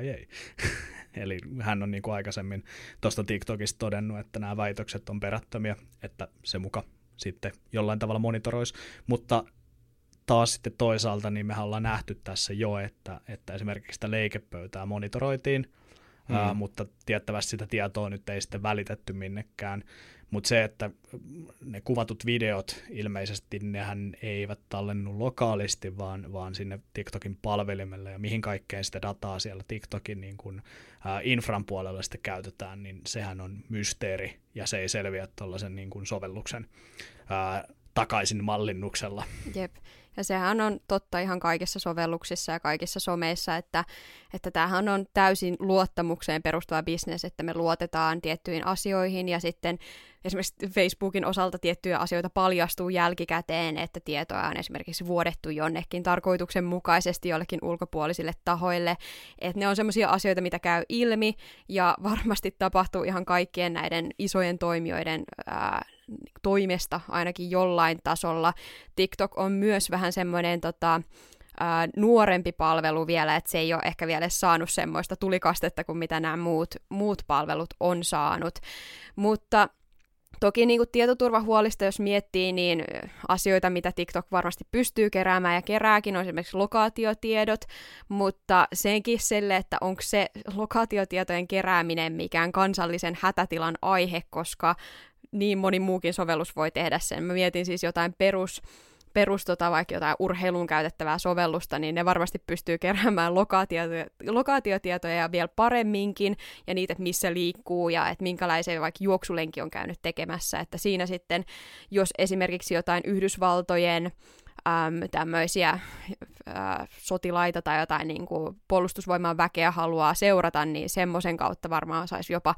Eli hän on niin kuin aikaisemmin tuosta TikTokista todennut, että nämä väitökset on perättömiä, että se muka sitten jollain tavalla monitoroisi, mutta taas sitten toisaalta niin mehän ollaan nähty tässä jo, että, että esimerkiksi sitä leikepöytää monitoroitiin, mm. ää, mutta tiettävästi sitä tietoa nyt ei sitten välitetty minnekään, mutta se, että ne kuvatut videot ilmeisesti nehän eivät tallennu lokaalisti, vaan, vaan sinne TikTokin palvelimelle ja mihin kaikkeen sitä dataa siellä TikTokin niin kun, ä, infran puolella sitä käytetään, niin sehän on mysteeri ja se ei selviä tuollaisen niin kun sovelluksen ä, takaisin mallinnuksella. Jep. Ja sehän on totta ihan kaikissa sovelluksissa ja kaikissa someissa, että, että tämähän on täysin luottamukseen perustuva bisnes, että me luotetaan tiettyihin asioihin ja sitten esimerkiksi Facebookin osalta tiettyjä asioita paljastuu jälkikäteen, että tietoa on esimerkiksi vuodettu jonnekin tarkoituksenmukaisesti jollekin ulkopuolisille tahoille. Että ne on sellaisia asioita, mitä käy ilmi ja varmasti tapahtuu ihan kaikkien näiden isojen toimijoiden ää, toimesta ainakin jollain tasolla. TikTok on myös vähän semmoinen tota, ää, nuorempi palvelu vielä, että se ei ole ehkä vielä saanut semmoista tulikastetta kuin mitä nämä muut, muut palvelut on saanut. Mutta toki niin kuin tietoturvahuolista, jos miettii, niin asioita, mitä TikTok varmasti pystyy keräämään ja kerääkin, on esimerkiksi lokaatiotiedot, mutta senkin sille, että onko se lokaatiotietojen kerääminen mikään kansallisen hätätilan aihe, koska niin moni muukin sovellus voi tehdä sen. Mä mietin siis jotain perus... perustota vaikka jotain urheiluun käytettävää sovellusta, niin ne varmasti pystyy keräämään lokaatiotietoja, lokaatiotietoja vielä paremminkin, ja niitä, että missä liikkuu, ja että minkälaisen vaikka juoksulenki on käynyt tekemässä. Että siinä sitten, jos esimerkiksi jotain Yhdysvaltojen äm, tämmöisiä ä, sotilaita tai jotain niin kuin puolustusvoiman väkeä haluaa seurata, niin semmoisen kautta varmaan saisi jopa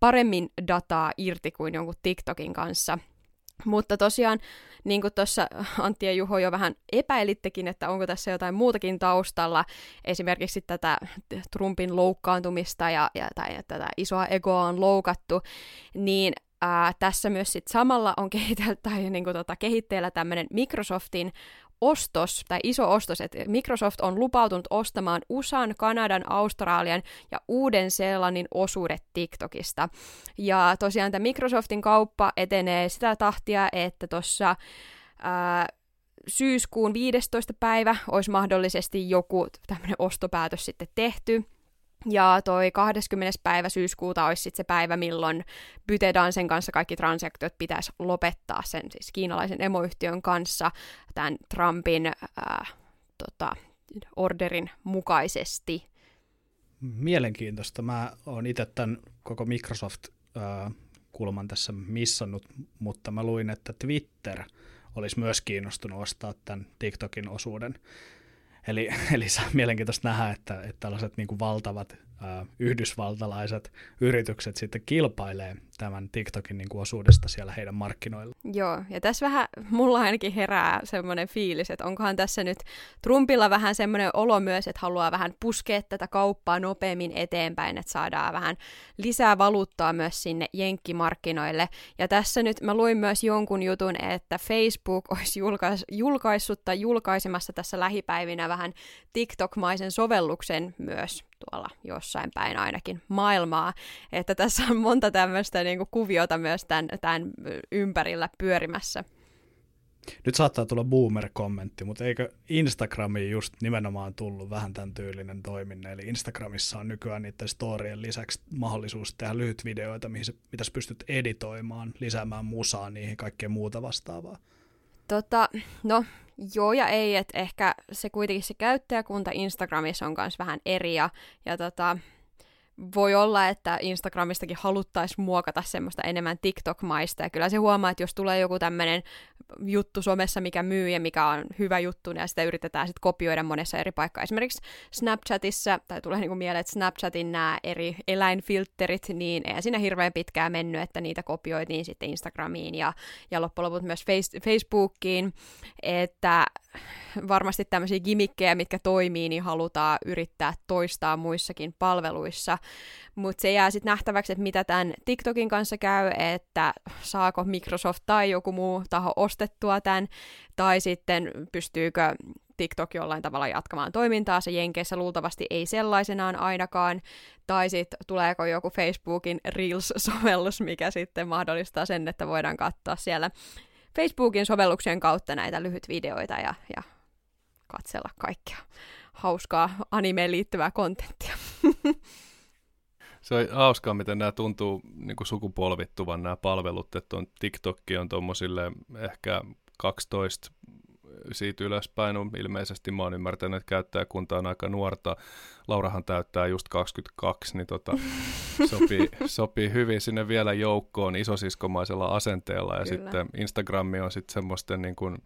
paremmin dataa irti kuin jonkun TikTokin kanssa. Mutta tosiaan, niin kuin tuossa Antti ja Juho jo vähän epäilittekin, että onko tässä jotain muutakin taustalla, esimerkiksi tätä Trumpin loukkaantumista ja, ja tai, tätä isoa egoa on loukattu, niin ää, tässä myös sit samalla on tai, niin kuin, tota, kehitteillä tämmöinen Microsoftin ostos, tai iso ostos, että Microsoft on lupautunut ostamaan U S A:n, Kanadan, Australian ja Uuden-Seelannin osuudet TikTokista. Ja tosiaan tämä Microsoftin kauppa etenee sitä tahtia, että tuossa syyskuun viidestoista päivä olisi mahdollisesti joku tämmöinen ostopäätös sitten tehty. Ja toi kahdeskymmenes päivä syyskuuta olisi sitten se päivä, milloin ByteDancen kanssa kaikki transaktiot pitäisi lopettaa sen siis kiinalaisen emoyhtiön kanssa tämän Trumpin ää, tota, orderin mukaisesti. Mielenkiintoista. Mä oon itse tämän koko Microsoft-kulman tässä missannut, mutta mä luin, että Twitter olisi myös kiinnostunut ostaa tämän TikTokin osuuden. Eli, eli se on mielenkiintoista nähdä, että, että tällaiset niin kuin valtavat ä, yhdysvaltalaiset yritykset sitten kilpailee tämän TikTokin niin kuin osuudesta siellä heidän markkinoilla. Joo, ja tässä vähän mulla ainakin herää semmoinen fiilis, että onkohan tässä nyt Trumpilla vähän semmoinen olo myös, että haluaa vähän puskea tätä kauppaa nopeammin eteenpäin, että saadaan vähän lisää valuuttaa myös sinne jenkkimarkkinoille. Ja tässä nyt mä luin myös jonkun jutun, että Facebook olisi julkais- julkaissut tai julkaisemassa tässä lähipäivinä vähän TikTok-maisen sovelluksen myös tuolla jossain päin ainakin maailmaa, että tässä on monta tämmöistä niin kuin kuviota myös tämän, tämän ympärillä pyörimässä. Nyt saattaa tulla boomer-kommentti, mutta eikö Instagramiin just nimenomaan tullut vähän tämän tyylinen toiminne, eli Instagramissa on nykyään niiden storien lisäksi mahdollisuus tehdä lyhyt videoita, mihin se, mitä sä pystyt editoimaan, lisäämään musaa, niihin kaikkea muuta vastaavaa. Tota, no... Joo ja ei, että ehkä se kuitenkin se käyttäjäkunta Instagramissa on myös vähän eri ja, ja tota, voi olla, että Instagramistakin haluttaisiin muokata semmoista enemmän TikTok-maista ja kyllä se huomaa, että jos tulee joku tämmöinen juttu somessa, mikä myy ja mikä on hyvä juttu, niin sitä yritetään sitten kopioida monessa eri paikkaa. Esimerkiksi Snapchatissa, tai tulee niinku mieleen, että Snapchatin nämä eri eläinfilterit, niin ei siinä hirveän pitkään mennyt, että niitä kopioitiin sitten Instagramiin ja, ja loppujen loput myös face- Facebookiin, että varmasti tämmöisiä gimikkejä, mitkä toimii, niin halutaan yrittää toistaa muissakin palveluissa, mutta se jää sitten nähtäväksi, että mitä tämän TikTokin kanssa käy, että saako Microsoft tai joku muu taho ostettua tämän, tai sitten pystyykö TikTok jollain tavalla jatkamaan toimintaa, se Jenkeissä luultavasti ei sellaisenaan ainakaan, tai sitten tuleeko joku Facebookin Reels-sovellus, mikä sitten mahdollistaa sen, että voidaan katsoa siellä Facebookin sovelluksien kautta näitä lyhytvideoita ja, ja katsella kaikkea hauskaa animeen liittyvää kontenttia. Se on hauskaa, miten nämä tuntuu niin kuin sukupolvittuvan nämä palvelut, että on, TikTok on tuommoisille ehkä kaksitoista siitä ylöspäin, on ilmeisesti mä oon ymmärtänyt, että käyttäjäkunta on aika nuorta. Laurahan täyttää just kaksikymmentäkaksi, niin tota, sopii, sopii hyvin sinne vielä joukkoon isosiskomaisella asenteella. Ja Kyllä. Sitten Instagram on sitten semmoisten niin kuin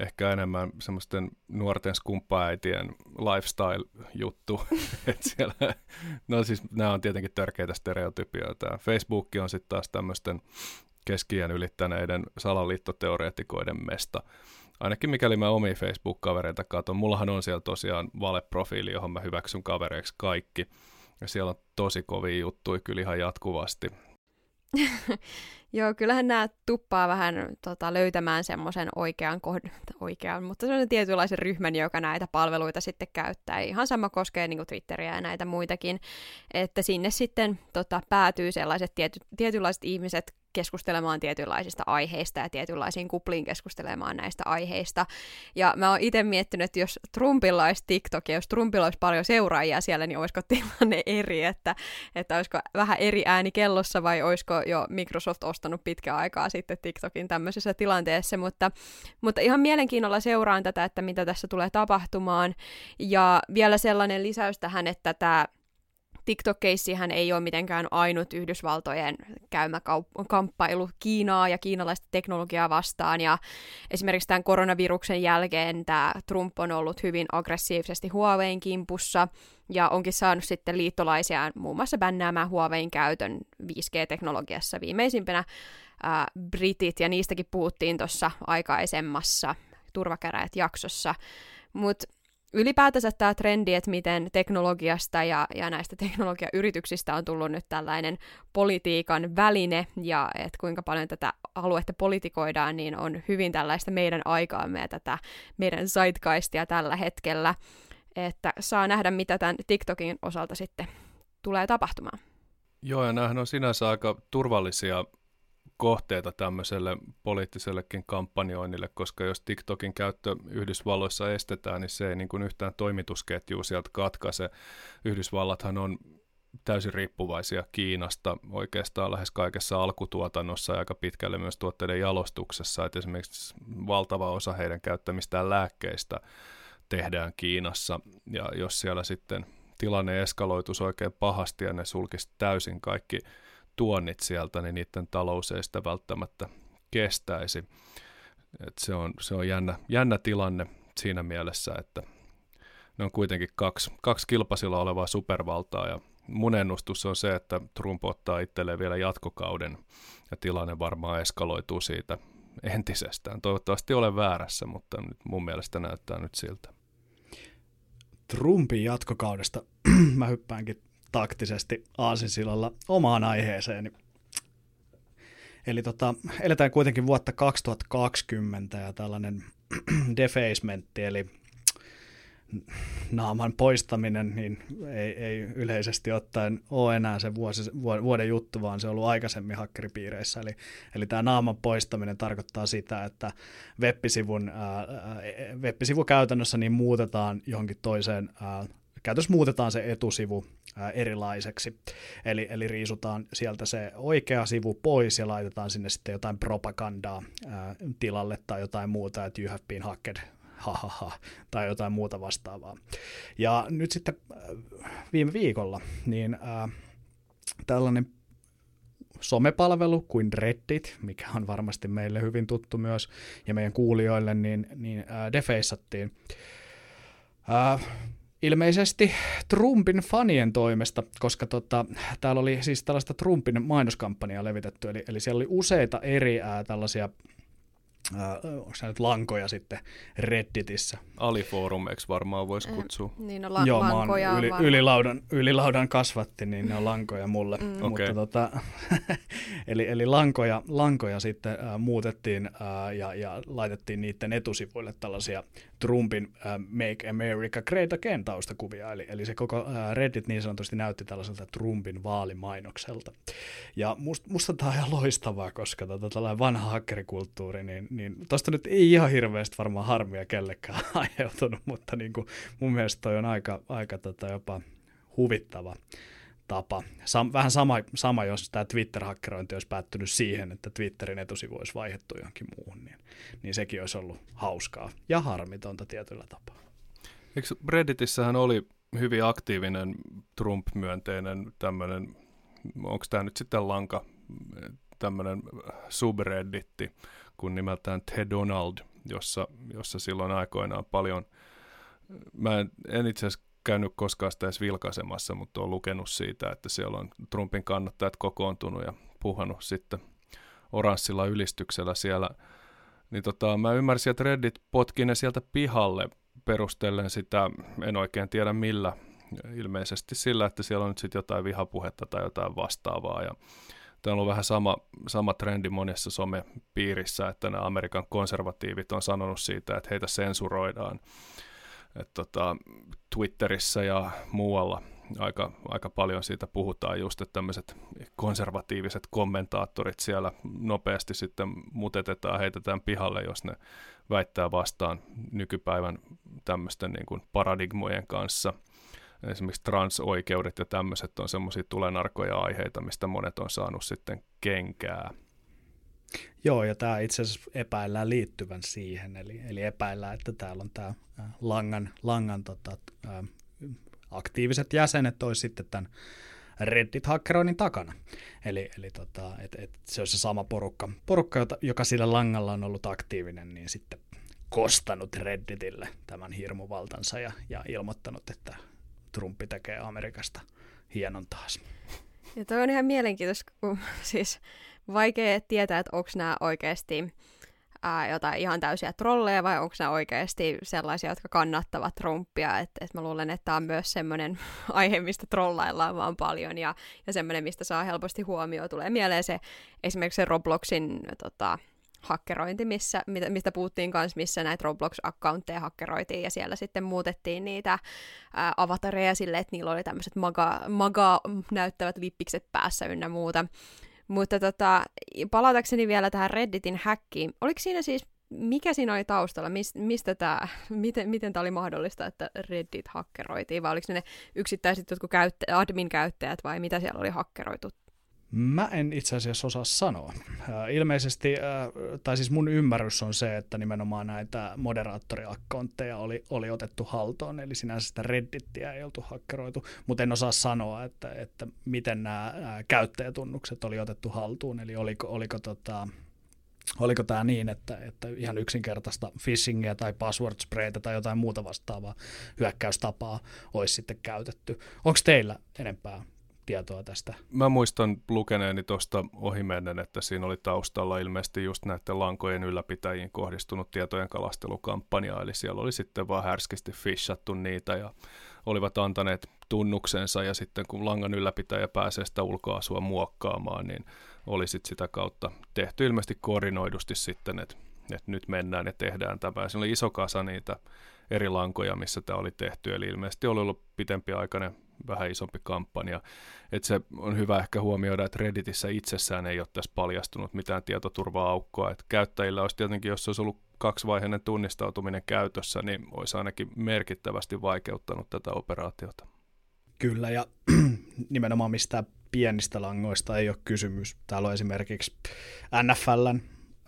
ehkä enemmän semmoisten nuorten skumppaäitien lifestyle-juttu. Et siellä, no siis nämä on tietenkin tärkeitä stereotypioita. Facebook on sitten taas tämmöisten keski-iän ylittäneiden salaliittoteoreetikoiden mesta. Ainakin mikäli mä omia Facebook-kavereita katson. Mullahan on siellä tosiaan valeprofiili, johon mä hyväksyn kavereiksi kaikki. Ja siellä on tosi kovia juttuja kyllä ihan jatkuvasti. Joo, kyllähän nämä tuppaa vähän tota, löytämään semmoisen oikean kohdan, oikean, mutta semmoisen tietynlaisen ryhmän, joka näitä palveluita sitten käyttää. Ihan sama koskee niin kuin Twitteriä ja näitä muitakin, että sinne sitten tota, päätyy sellaiset tiety, tietynlaiset ihmiset keskustelemaan tietynlaisista aiheista ja tietynlaisiin kupliin keskustelemaan näistä aiheista. Ja mä oon itse miettinyt, että jos Trumpilla olisi TikTok ja jos Trumpilla olisi paljon seuraajia siellä, niin olisiko tilanne eri, että, että olisiko vähän eri ääni kellossa vai olisiko jo Microsoft ostanut pitkän aikaa sitten TikTokin tämmöisessä tilanteessa. Mutta, mutta ihan mielenkiinnolla seuraan tätä, että mitä tässä tulee tapahtumaan. Ja vielä sellainen lisäys tähän, että tämä TikTok-keissihän ei ole mitenkään ainut Yhdysvaltojen käymä kaup- kamppailu Kiinaa ja kiinalaista teknologiaa vastaan, ja esimerkiksi tämän koronaviruksen jälkeen tämä Trump on ollut hyvin aggressiivisesti Huawein kimpussa, ja onkin saanut sitten liittolaisiaan muun muassa bännäämään Huawein käytön viisi G-teknologiassa viimeisimpänä ää, britit, ja niistäkin puhuttiin tuossa aikaisemmassa Turvakäräjät-jaksossa, mutta ylipäätänsä tämä trendi, että miten teknologiasta ja, ja näistä teknologiayrityksistä on tullut nyt tällainen politiikan väline, ja että kuinka paljon tätä aluetta politikoidaan, niin on hyvin tällaista meidän aikaamme ja tätä meidän zeitgeistia tällä hetkellä. Että saa nähdä, mitä tämän TikTokin osalta sitten tulee tapahtumaan. Joo, ja näähän on sinänsä aika turvallisia kohteita tämmöiselle poliittisellekin kampanjoinnille, koska jos TikTokin käyttö Yhdysvalloissa estetään, niin se ei niin kuin yhtään toimitusketjua sieltä katkaise. Yhdysvallathan on täysin riippuvaisia Kiinasta oikeastaan lähes kaikessa alkutuotannossa ja aika pitkälle myös tuotteiden jalostuksessa, että esimerkiksi valtava osa heidän käyttämistään lääkkeistä tehdään Kiinassa, ja jos siellä sitten tilanne eskaloituisi oikein pahasti ja ne sulkisi täysin kaikki tuonnit sieltä, niin niiden talous ei sitä välttämättä kestäisi. Et se on, se on jännä, jännä tilanne siinä mielessä, että ne on kuitenkin kaksi, kaksi kilpasilla olevaa supervaltaa, ja mun ennustus on se, että Trump ottaa itselleen vielä jatkokauden, ja tilanne varmaan eskaloituu siitä entisestään. Toivottavasti olen väärässä, mutta nyt mun mielestä näyttää nyt siltä. Trumpin jatkokaudesta mä hyppäänkin taktisesti aasinsilalla omaan aiheeseen. Eli tota, eletään kuitenkin vuotta kaksituhattakaksikymmentä ja tällainen defacementti, eli naaman poistaminen, niin ei, ei yleisesti ottaen ole enää se vuosi, vuoden juttu, vaan se on ollut aikaisemmin hakkeripiireissä. Eli, eli tämä naaman poistaminen tarkoittaa sitä, että web-sivun, ää, web-sivu käytännössä niin muutetaan johonkin toiseen ää, käytössä muutetaan se etusivu ää, erilaiseksi, eli, eli riisutaan sieltä se oikea sivu pois ja laitetaan sinne sitten jotain propagandaa ää, tilalle tai jotain muuta, että you have been hacked, hahaha, tai jotain muuta vastaavaa. Ja nyt sitten ää, viime viikolla niin ää, tällainen somepalvelu kuin Reddit, mikä on varmasti meille hyvin tuttu myös ja meidän kuulijoille, niin, niin ää, defaceattiin. Ää, Ilmeisesti Trumpin fanien toimesta, koska tota, täällä oli siis tällaista Trumpin mainoskampanjaa levitetty, eli, eli siellä oli useita eri ää, tällaisia, ää, onko se nyt lankoja sitten Redditissä. Alifoorumiksi varmaan voisi kutsua. Mm, niin no la- Joo, lankoja yli, ylilaudan, ylilaudan kasvatti, niin ne on lankoja mulle. Mm. Mutta okay. tota, eli, eli lankoja, lankoja sitten ää, muutettiin ää, ja, ja laitettiin niiden etusivuille tällaisia Trumpin ä, Make America Great Again -taustakuvia, eli, eli se koko ä, Reddit niin sanotusti näytti tällaiselta Trumpin vaalimainokselta. Ja must, musta tämä on ihan loistavaa, koska tota, tällainen vanha hakkerikulttuuri, niin, niin tosta nyt ei ihan hirveästi varmaan harmia kellekään aiheutunut, mutta niin kuin, mun mielestä toi on aika, aika tota, jopa huvittava tapa. Sam, vähän sama, sama, jos tämä Twitter-hakkerointi olisi päättynyt siihen, että Twitterin etusivu olisi vaihdettu johonkin muuhun, niin, niin sekin olisi ollut hauskaa ja harmitonta tietyllä tapaa. Eikö Redditissähän oli hyvin aktiivinen Trump-myönteinen tämmöinen, onko tämä nyt sitten lanka, tämmöinen subredditti, kun nimeltään The Donald, jossa, jossa silloin aikoinaan paljon, mä en, en itse asiassa käynyt koskaan sitä edes vilkaisemassa, mutta olen lukenut siitä, että siellä on Trumpin kannattajat kokoontunut ja puhannut sitten oranssilla ylistyksellä siellä. Niin tota, mä ymmärsin, että Reddit potki ne sieltä pihalle perustellen sitä, en oikein tiedä millä, ilmeisesti sillä, että siellä on nyt sitten jotain vihapuhetta tai jotain vastaavaa. Ja tämä on ollut vähän sama, sama trendi monessa somepiirissä, että nämä Amerikan konservatiivit on sanonut siitä, että heitä sensuroidaan. Et tota, Twitterissä ja muualla aika, aika paljon siitä puhutaan just, että tämmöiset konservatiiviset kommentaattorit siellä nopeasti sitten mutetetaan, heitetään pihalle, jos ne väittää vastaan nykypäivän tämmöisten niin kuin paradigmojen kanssa. Esimerkiksi transoikeudet ja tämmöiset on semmoisia tulenarkoja aiheita, mistä monet on saanut sitten kenkää. Joo, ja tämä itse asiassa epäillään liittyvän siihen, eli, eli epäillään, että täällä on tämä langan, langan tota, ä, aktiiviset jäsenet olisi sitten tämän Reddit-hakkeroinnin takana. Eli, eli tota, et, et se olisi se sama porukka, porukka, joka sillä langalla on ollut aktiivinen, niin sitten kostanut Redditille tämän hirmuvaltansa ja, ja ilmoittanut, että Trumpi tekee Amerikasta hienon taas. Ja toi on ihan mielenkiintoista, kun siis vaikea tietää, että onko nämä oikeasti ää, jotain ihan täysiä trolleja vai onko nämä oikeasti sellaisia, jotka kannattavat Trumpia. Et, et mä luulen, että tämä on myös semmoinen aihe, mistä trollaillaan vaan paljon ja, ja semmoinen, mistä saa helposti huomioon. Tulee mieleen se esimerkiksi se Robloxin tota, hakkerointi, missä, mistä puhuttiin kanssa, missä näitä Roblox-accountteja hakkeroitiin ja siellä sitten muutettiin niitä ää, avatareja silleen, että niillä oli tämmöiset maga, maga näyttävät lippikset päässä ynnä muuta. Mutta tota, palatakseni vielä tähän Redditin häkkiin, oliko siinä siis, mikä siinä oli taustalla, mistä tää, miten, miten tämä oli mahdollista, että Reddit hakkeroitiin, vai oliko ne yksittäiset jotkut käyttä, admin-käyttäjät, vai mitä siellä oli hakkeroitu? Mä en itse asiassa osaa sanoa. Ilmeisesti, tai siis mun ymmärrys on se, että nimenomaan näitä moderaattoriakkontteja oli, oli otettu haltoon, eli sinänsä sitä Reddittiä ei oltu hakkeroitu, mutta en osaa sanoa, että, että miten nämä käyttäjätunnukset oli otettu haltuun, eli oliko, oliko, tota, oliko tämä niin, että, että ihan yksinkertaista phishingia tai password spraytä tai jotain muuta vastaavaa hyökkäystapaa olisi sitten käytetty. Onko teillä enempää tietoa tästä? Mä muistan lukeneeni tuosta ohimennen, että siinä oli taustalla ilmeisesti just näiden lankojen ylläpitäjiin kohdistunut tietojen kalastelukampanja, eli siellä oli sitten vaan härskisti fishattu niitä ja olivat antaneet tunnuksensa ja sitten kun langan ylläpitäjä pääsee sitä ulkoasua muokkaamaan, niin oli sit sitä kautta tehty ilmeisesti koordinoidusti sitten, että, että nyt mennään ja tehdään tämä. Ja siinä oli iso kasa niitä eri lankoja, missä tämä oli tehty, eli ilmeisesti oli ollut pitempiaikainen vähän isompi kampanja. Et se on hyvä ehkä huomioida, että Redditissä itsessään ei ole tässä paljastunut mitään tietoturva-aukkoa. Et käyttäjillä olisi tietenkin, jos olisi ollut kaksivaiheinen tunnistautuminen käytössä, niin olisi ainakin merkittävästi vaikeuttanut tätä operaatiota. Kyllä, ja nimenomaan mistään pienistä langoista ei ole kysymys. Täällä on esimerkiksi N F L:n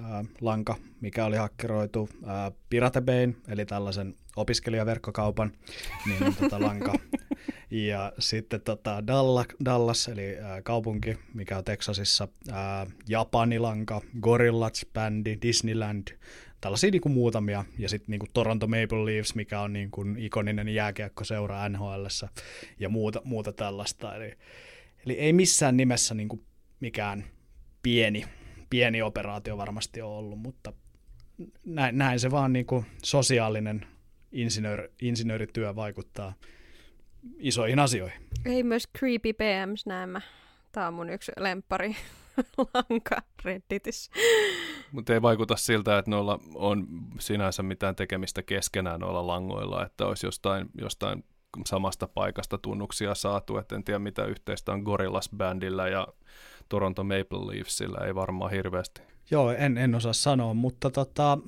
äh, lanka, mikä oli hakkeroitu, äh, Pirate Bayn, eli tällaisen opiskelijaverkkokaupan niin, tota, lanka. Ja sitten tota Dallas, eli ä, kaupunki, mikä on Teksasissa, ä, Japanilanka, Gorillaz-bändi, Disneyland, tällaisia niinku muutamia. Ja sitten niinku Toronto Maple Leafs, mikä on niinku ikoninen jääkiekkoseura N H L:ssä ja muuta, muuta tällaista. Eli, eli ei missään nimessä niinku mikään pieni, pieni operaatio varmasti ole ollut, mutta näin, näin se vaan niinku sosiaalinen insinöör, insinöörityö vaikuttaa isoihin asioihin. Ei myös creepy P M's näemmä. Tämä on mun yksi lemppari lanka Redditissä. Mutta ei vaikuta siltä, että noilla on sinänsä mitään tekemistä keskenään noilla langoilla, että olisi jostain, jostain samasta paikasta tunnuksia saatu. Et en tiedä, mitä yhteistä on Gorillaz-bändillä ja Toronto Maple Leafsillä. Ei varmaan hirveästi. Joo, en, en osaa sanoa, mutta tota,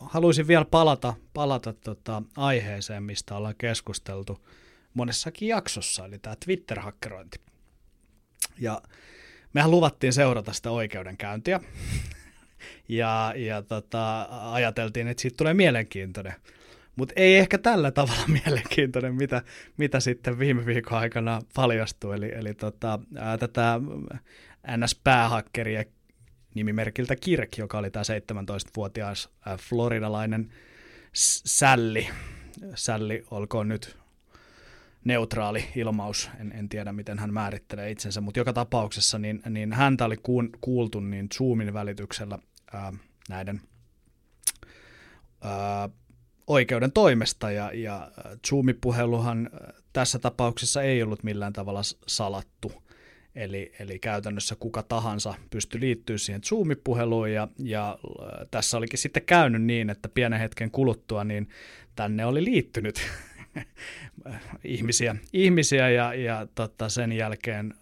haluaisin vielä palata, palata tota aiheeseen, mistä ollaan keskusteltu monessakin jaksossa, eli tämä Twitter-hakkerointi. Ja mehän luvattiin seurata sitä oikeudenkäyntiä, ja, ja tota, ajateltiin, että siitä tulee mielenkiintoinen. Mutta ei ehkä tällä tavalla mielenkiintoinen, mitä, mitä sitten viime viikon aikana paljastui, eli, eli tota, ää, tätä N S-päähakkeria nimimerkiltä Kirk, joka oli tämä seitsemäntoistavuotias floridalainen sälli. Sälli olkoon nyt neutraali ilmaus, en, en tiedä miten hän määrittelee itsensä, mutta joka tapauksessa niin, niin häntä oli kuultu niin Zoomin välityksellä ää, näiden ää, oikeuden toimesta, ja, ja Zoom-puheluhan tässä tapauksessa ei ollut millään tavalla salattu, eli, eli käytännössä kuka tahansa pystyi liittyä siihen Zoom-puheluun, ja, ja tässä olikin sitten käynyt niin, että pienen hetken kuluttua niin tänne oli liittynyt ihmisiä, ihmisiä ja, ja tota sen jälkeen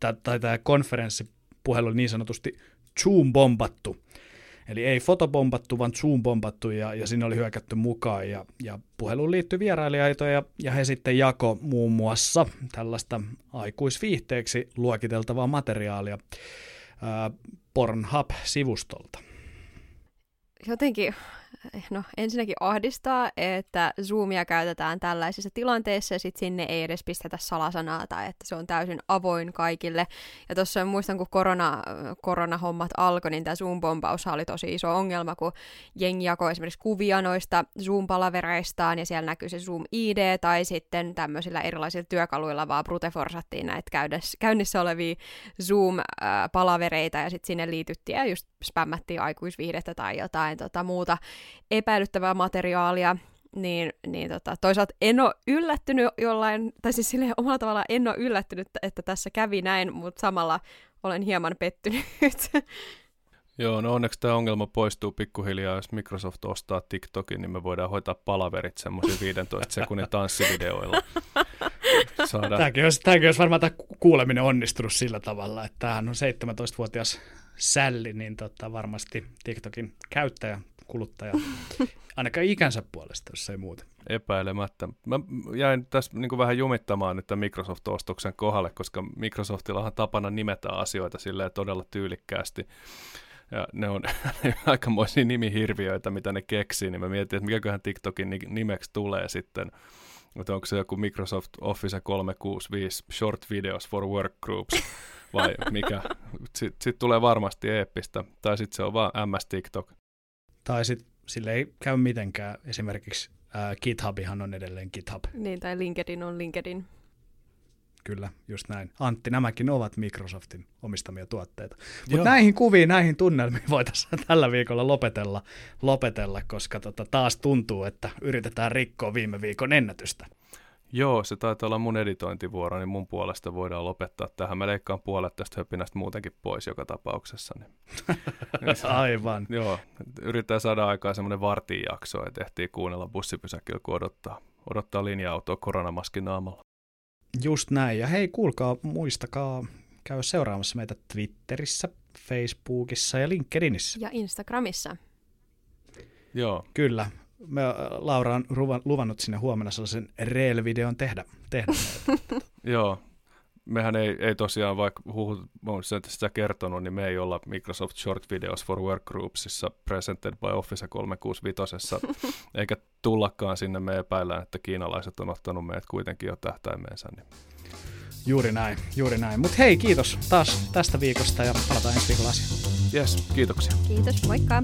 tämä konferenssipuhelu oli niin sanotusti Zoom-bombattu. Eli ei fotobombattu, vaan Zoom-bombattu, ja, ja sinne oli hyökätty mukaan, ja, ja puheluun liittyi vierailijaitoja, ja, ja he sitten jako muun muassa tällaista aikuisviihteeksi luokiteltavaa materiaalia ää, Pornhub-sivustolta. Jotenkin, no ensinnäkin ahdistaa, että Zoomia käytetään tällaisissa tilanteissa, ja sitten sinne ei edes pistetä salasanaa, tai että se on täysin avoin kaikille. Ja tuossa muistan, kun korona, koronahommat alkoi, niin tämä Zoom-bombaus oli tosi iso ongelma, kun jengi jakoi esimerkiksi kuvia noista Zoom-palavereistaan, ja siellä näkyy se Zoom-I D, tai sitten tämmöisillä erilaisilla työkaluilla vaan bruteforsattiin näitä käydessä, käynnissä olevia Zoom-palavereita, ja sitten sinne liityttiin, ja just spämmättiin aikuisviihdettä tai jotain tota, muuta epäilyttävää materiaalia, niin, niin tota, toisaalta en ole yllättynyt jollain, tai siis silleen omalla tavallaan en ole yllättynyt, että tässä kävi näin, mutta samalla olen hieman pettynyt. Joo, no onneksi tämä ongelma poistuu pikkuhiljaa, jos Microsoft ostaa TikTokin, niin me voidaan hoitaa palaverit semmoisia viidentoista sekunnin tanssivideoilla. Saadaan... Tämäkin olisi, tämäkin olisi varmaan tämä kuuleminen onnistunut sillä tavalla, että tämähän on seitsemäntoistavuotias sälli, niin tota, varmasti TikTokin käyttäjä, kuluttaja, ainakaan ikänsä puolesta, jos ei muuta. Epäilemättä. Mä jäin tässä niin kuin vähän jumittamaan nyt tämän Microsoft-ostoksen kohdalle, koska Microsoftillahan tapana nimetä asioita silleen todella tyylikkäästi. Ja ne on aikamoisia nimihirviöitä, mitä ne keksii, niin mä mietin, että mikäköhän TikTokin nimeksi tulee sitten. Että onko se joku Microsoft Office kolmesataakuusikymmentäviisi Short Videos for Workgroups vai mikä? Sitten sit tulee varmasti eeppistä, tai sitten se on vaan M S TikTok. Tai sitten sille ei käy mitenkään. Esimerkiksi ää, GitHubihan on edelleen GitHub. Niin, tai LinkedIn on LinkedIn. Kyllä, just näin. Antti, nämäkin ovat Microsoftin omistamia tuotteita. Mutta näihin kuviin, näihin tunnelmiin voitaisiin tällä viikolla lopetella, lopetella koska tota, taas tuntuu, että yritetään rikkoa viime viikon ennätystä. Joo, se taitaa olla mun editointivuoro, niin mun puolesta voidaan lopettaa tähän. Mä leikkaan puolet tästä höpinästä muutenkin pois joka tapauksessa. Niin. Aivan. Joo, yritetään saada aikaan semmoinen vartijakso, että ehtii kuunnella bussipysäkillä, kun odottaa, odottaa linja-autoa koronamaskin naamalla. Just näin. Ja hei, kuulkaa, muistakaa käy seuraamassa meitä Twitterissä, Facebookissa ja LinkedInissä. Ja Instagramissa. Joo. Kyllä. Me, Laura on ruvan, luvannut sinne huomenna sellaisen reel-videon tehdä. tehdä. Joo. Mehän ei, ei tosiaan, vaikka huhut, olen sitä kertonut, niin me ei olla Microsoft Short Videos for Workgroupsissa presented by Office kolmesataakuusikymmentäviisi, eikä tullakaan sinne. Me epäillään, että kiinalaiset on ottanut meidät kuitenkin jo tähtäimeensä. Niin. Juuri näin, juuri näin. Mutta hei, kiitos taas tästä viikosta ja palataan ensi viikolla asiaan. Yes, kiitoksia. Kiitos, moikka.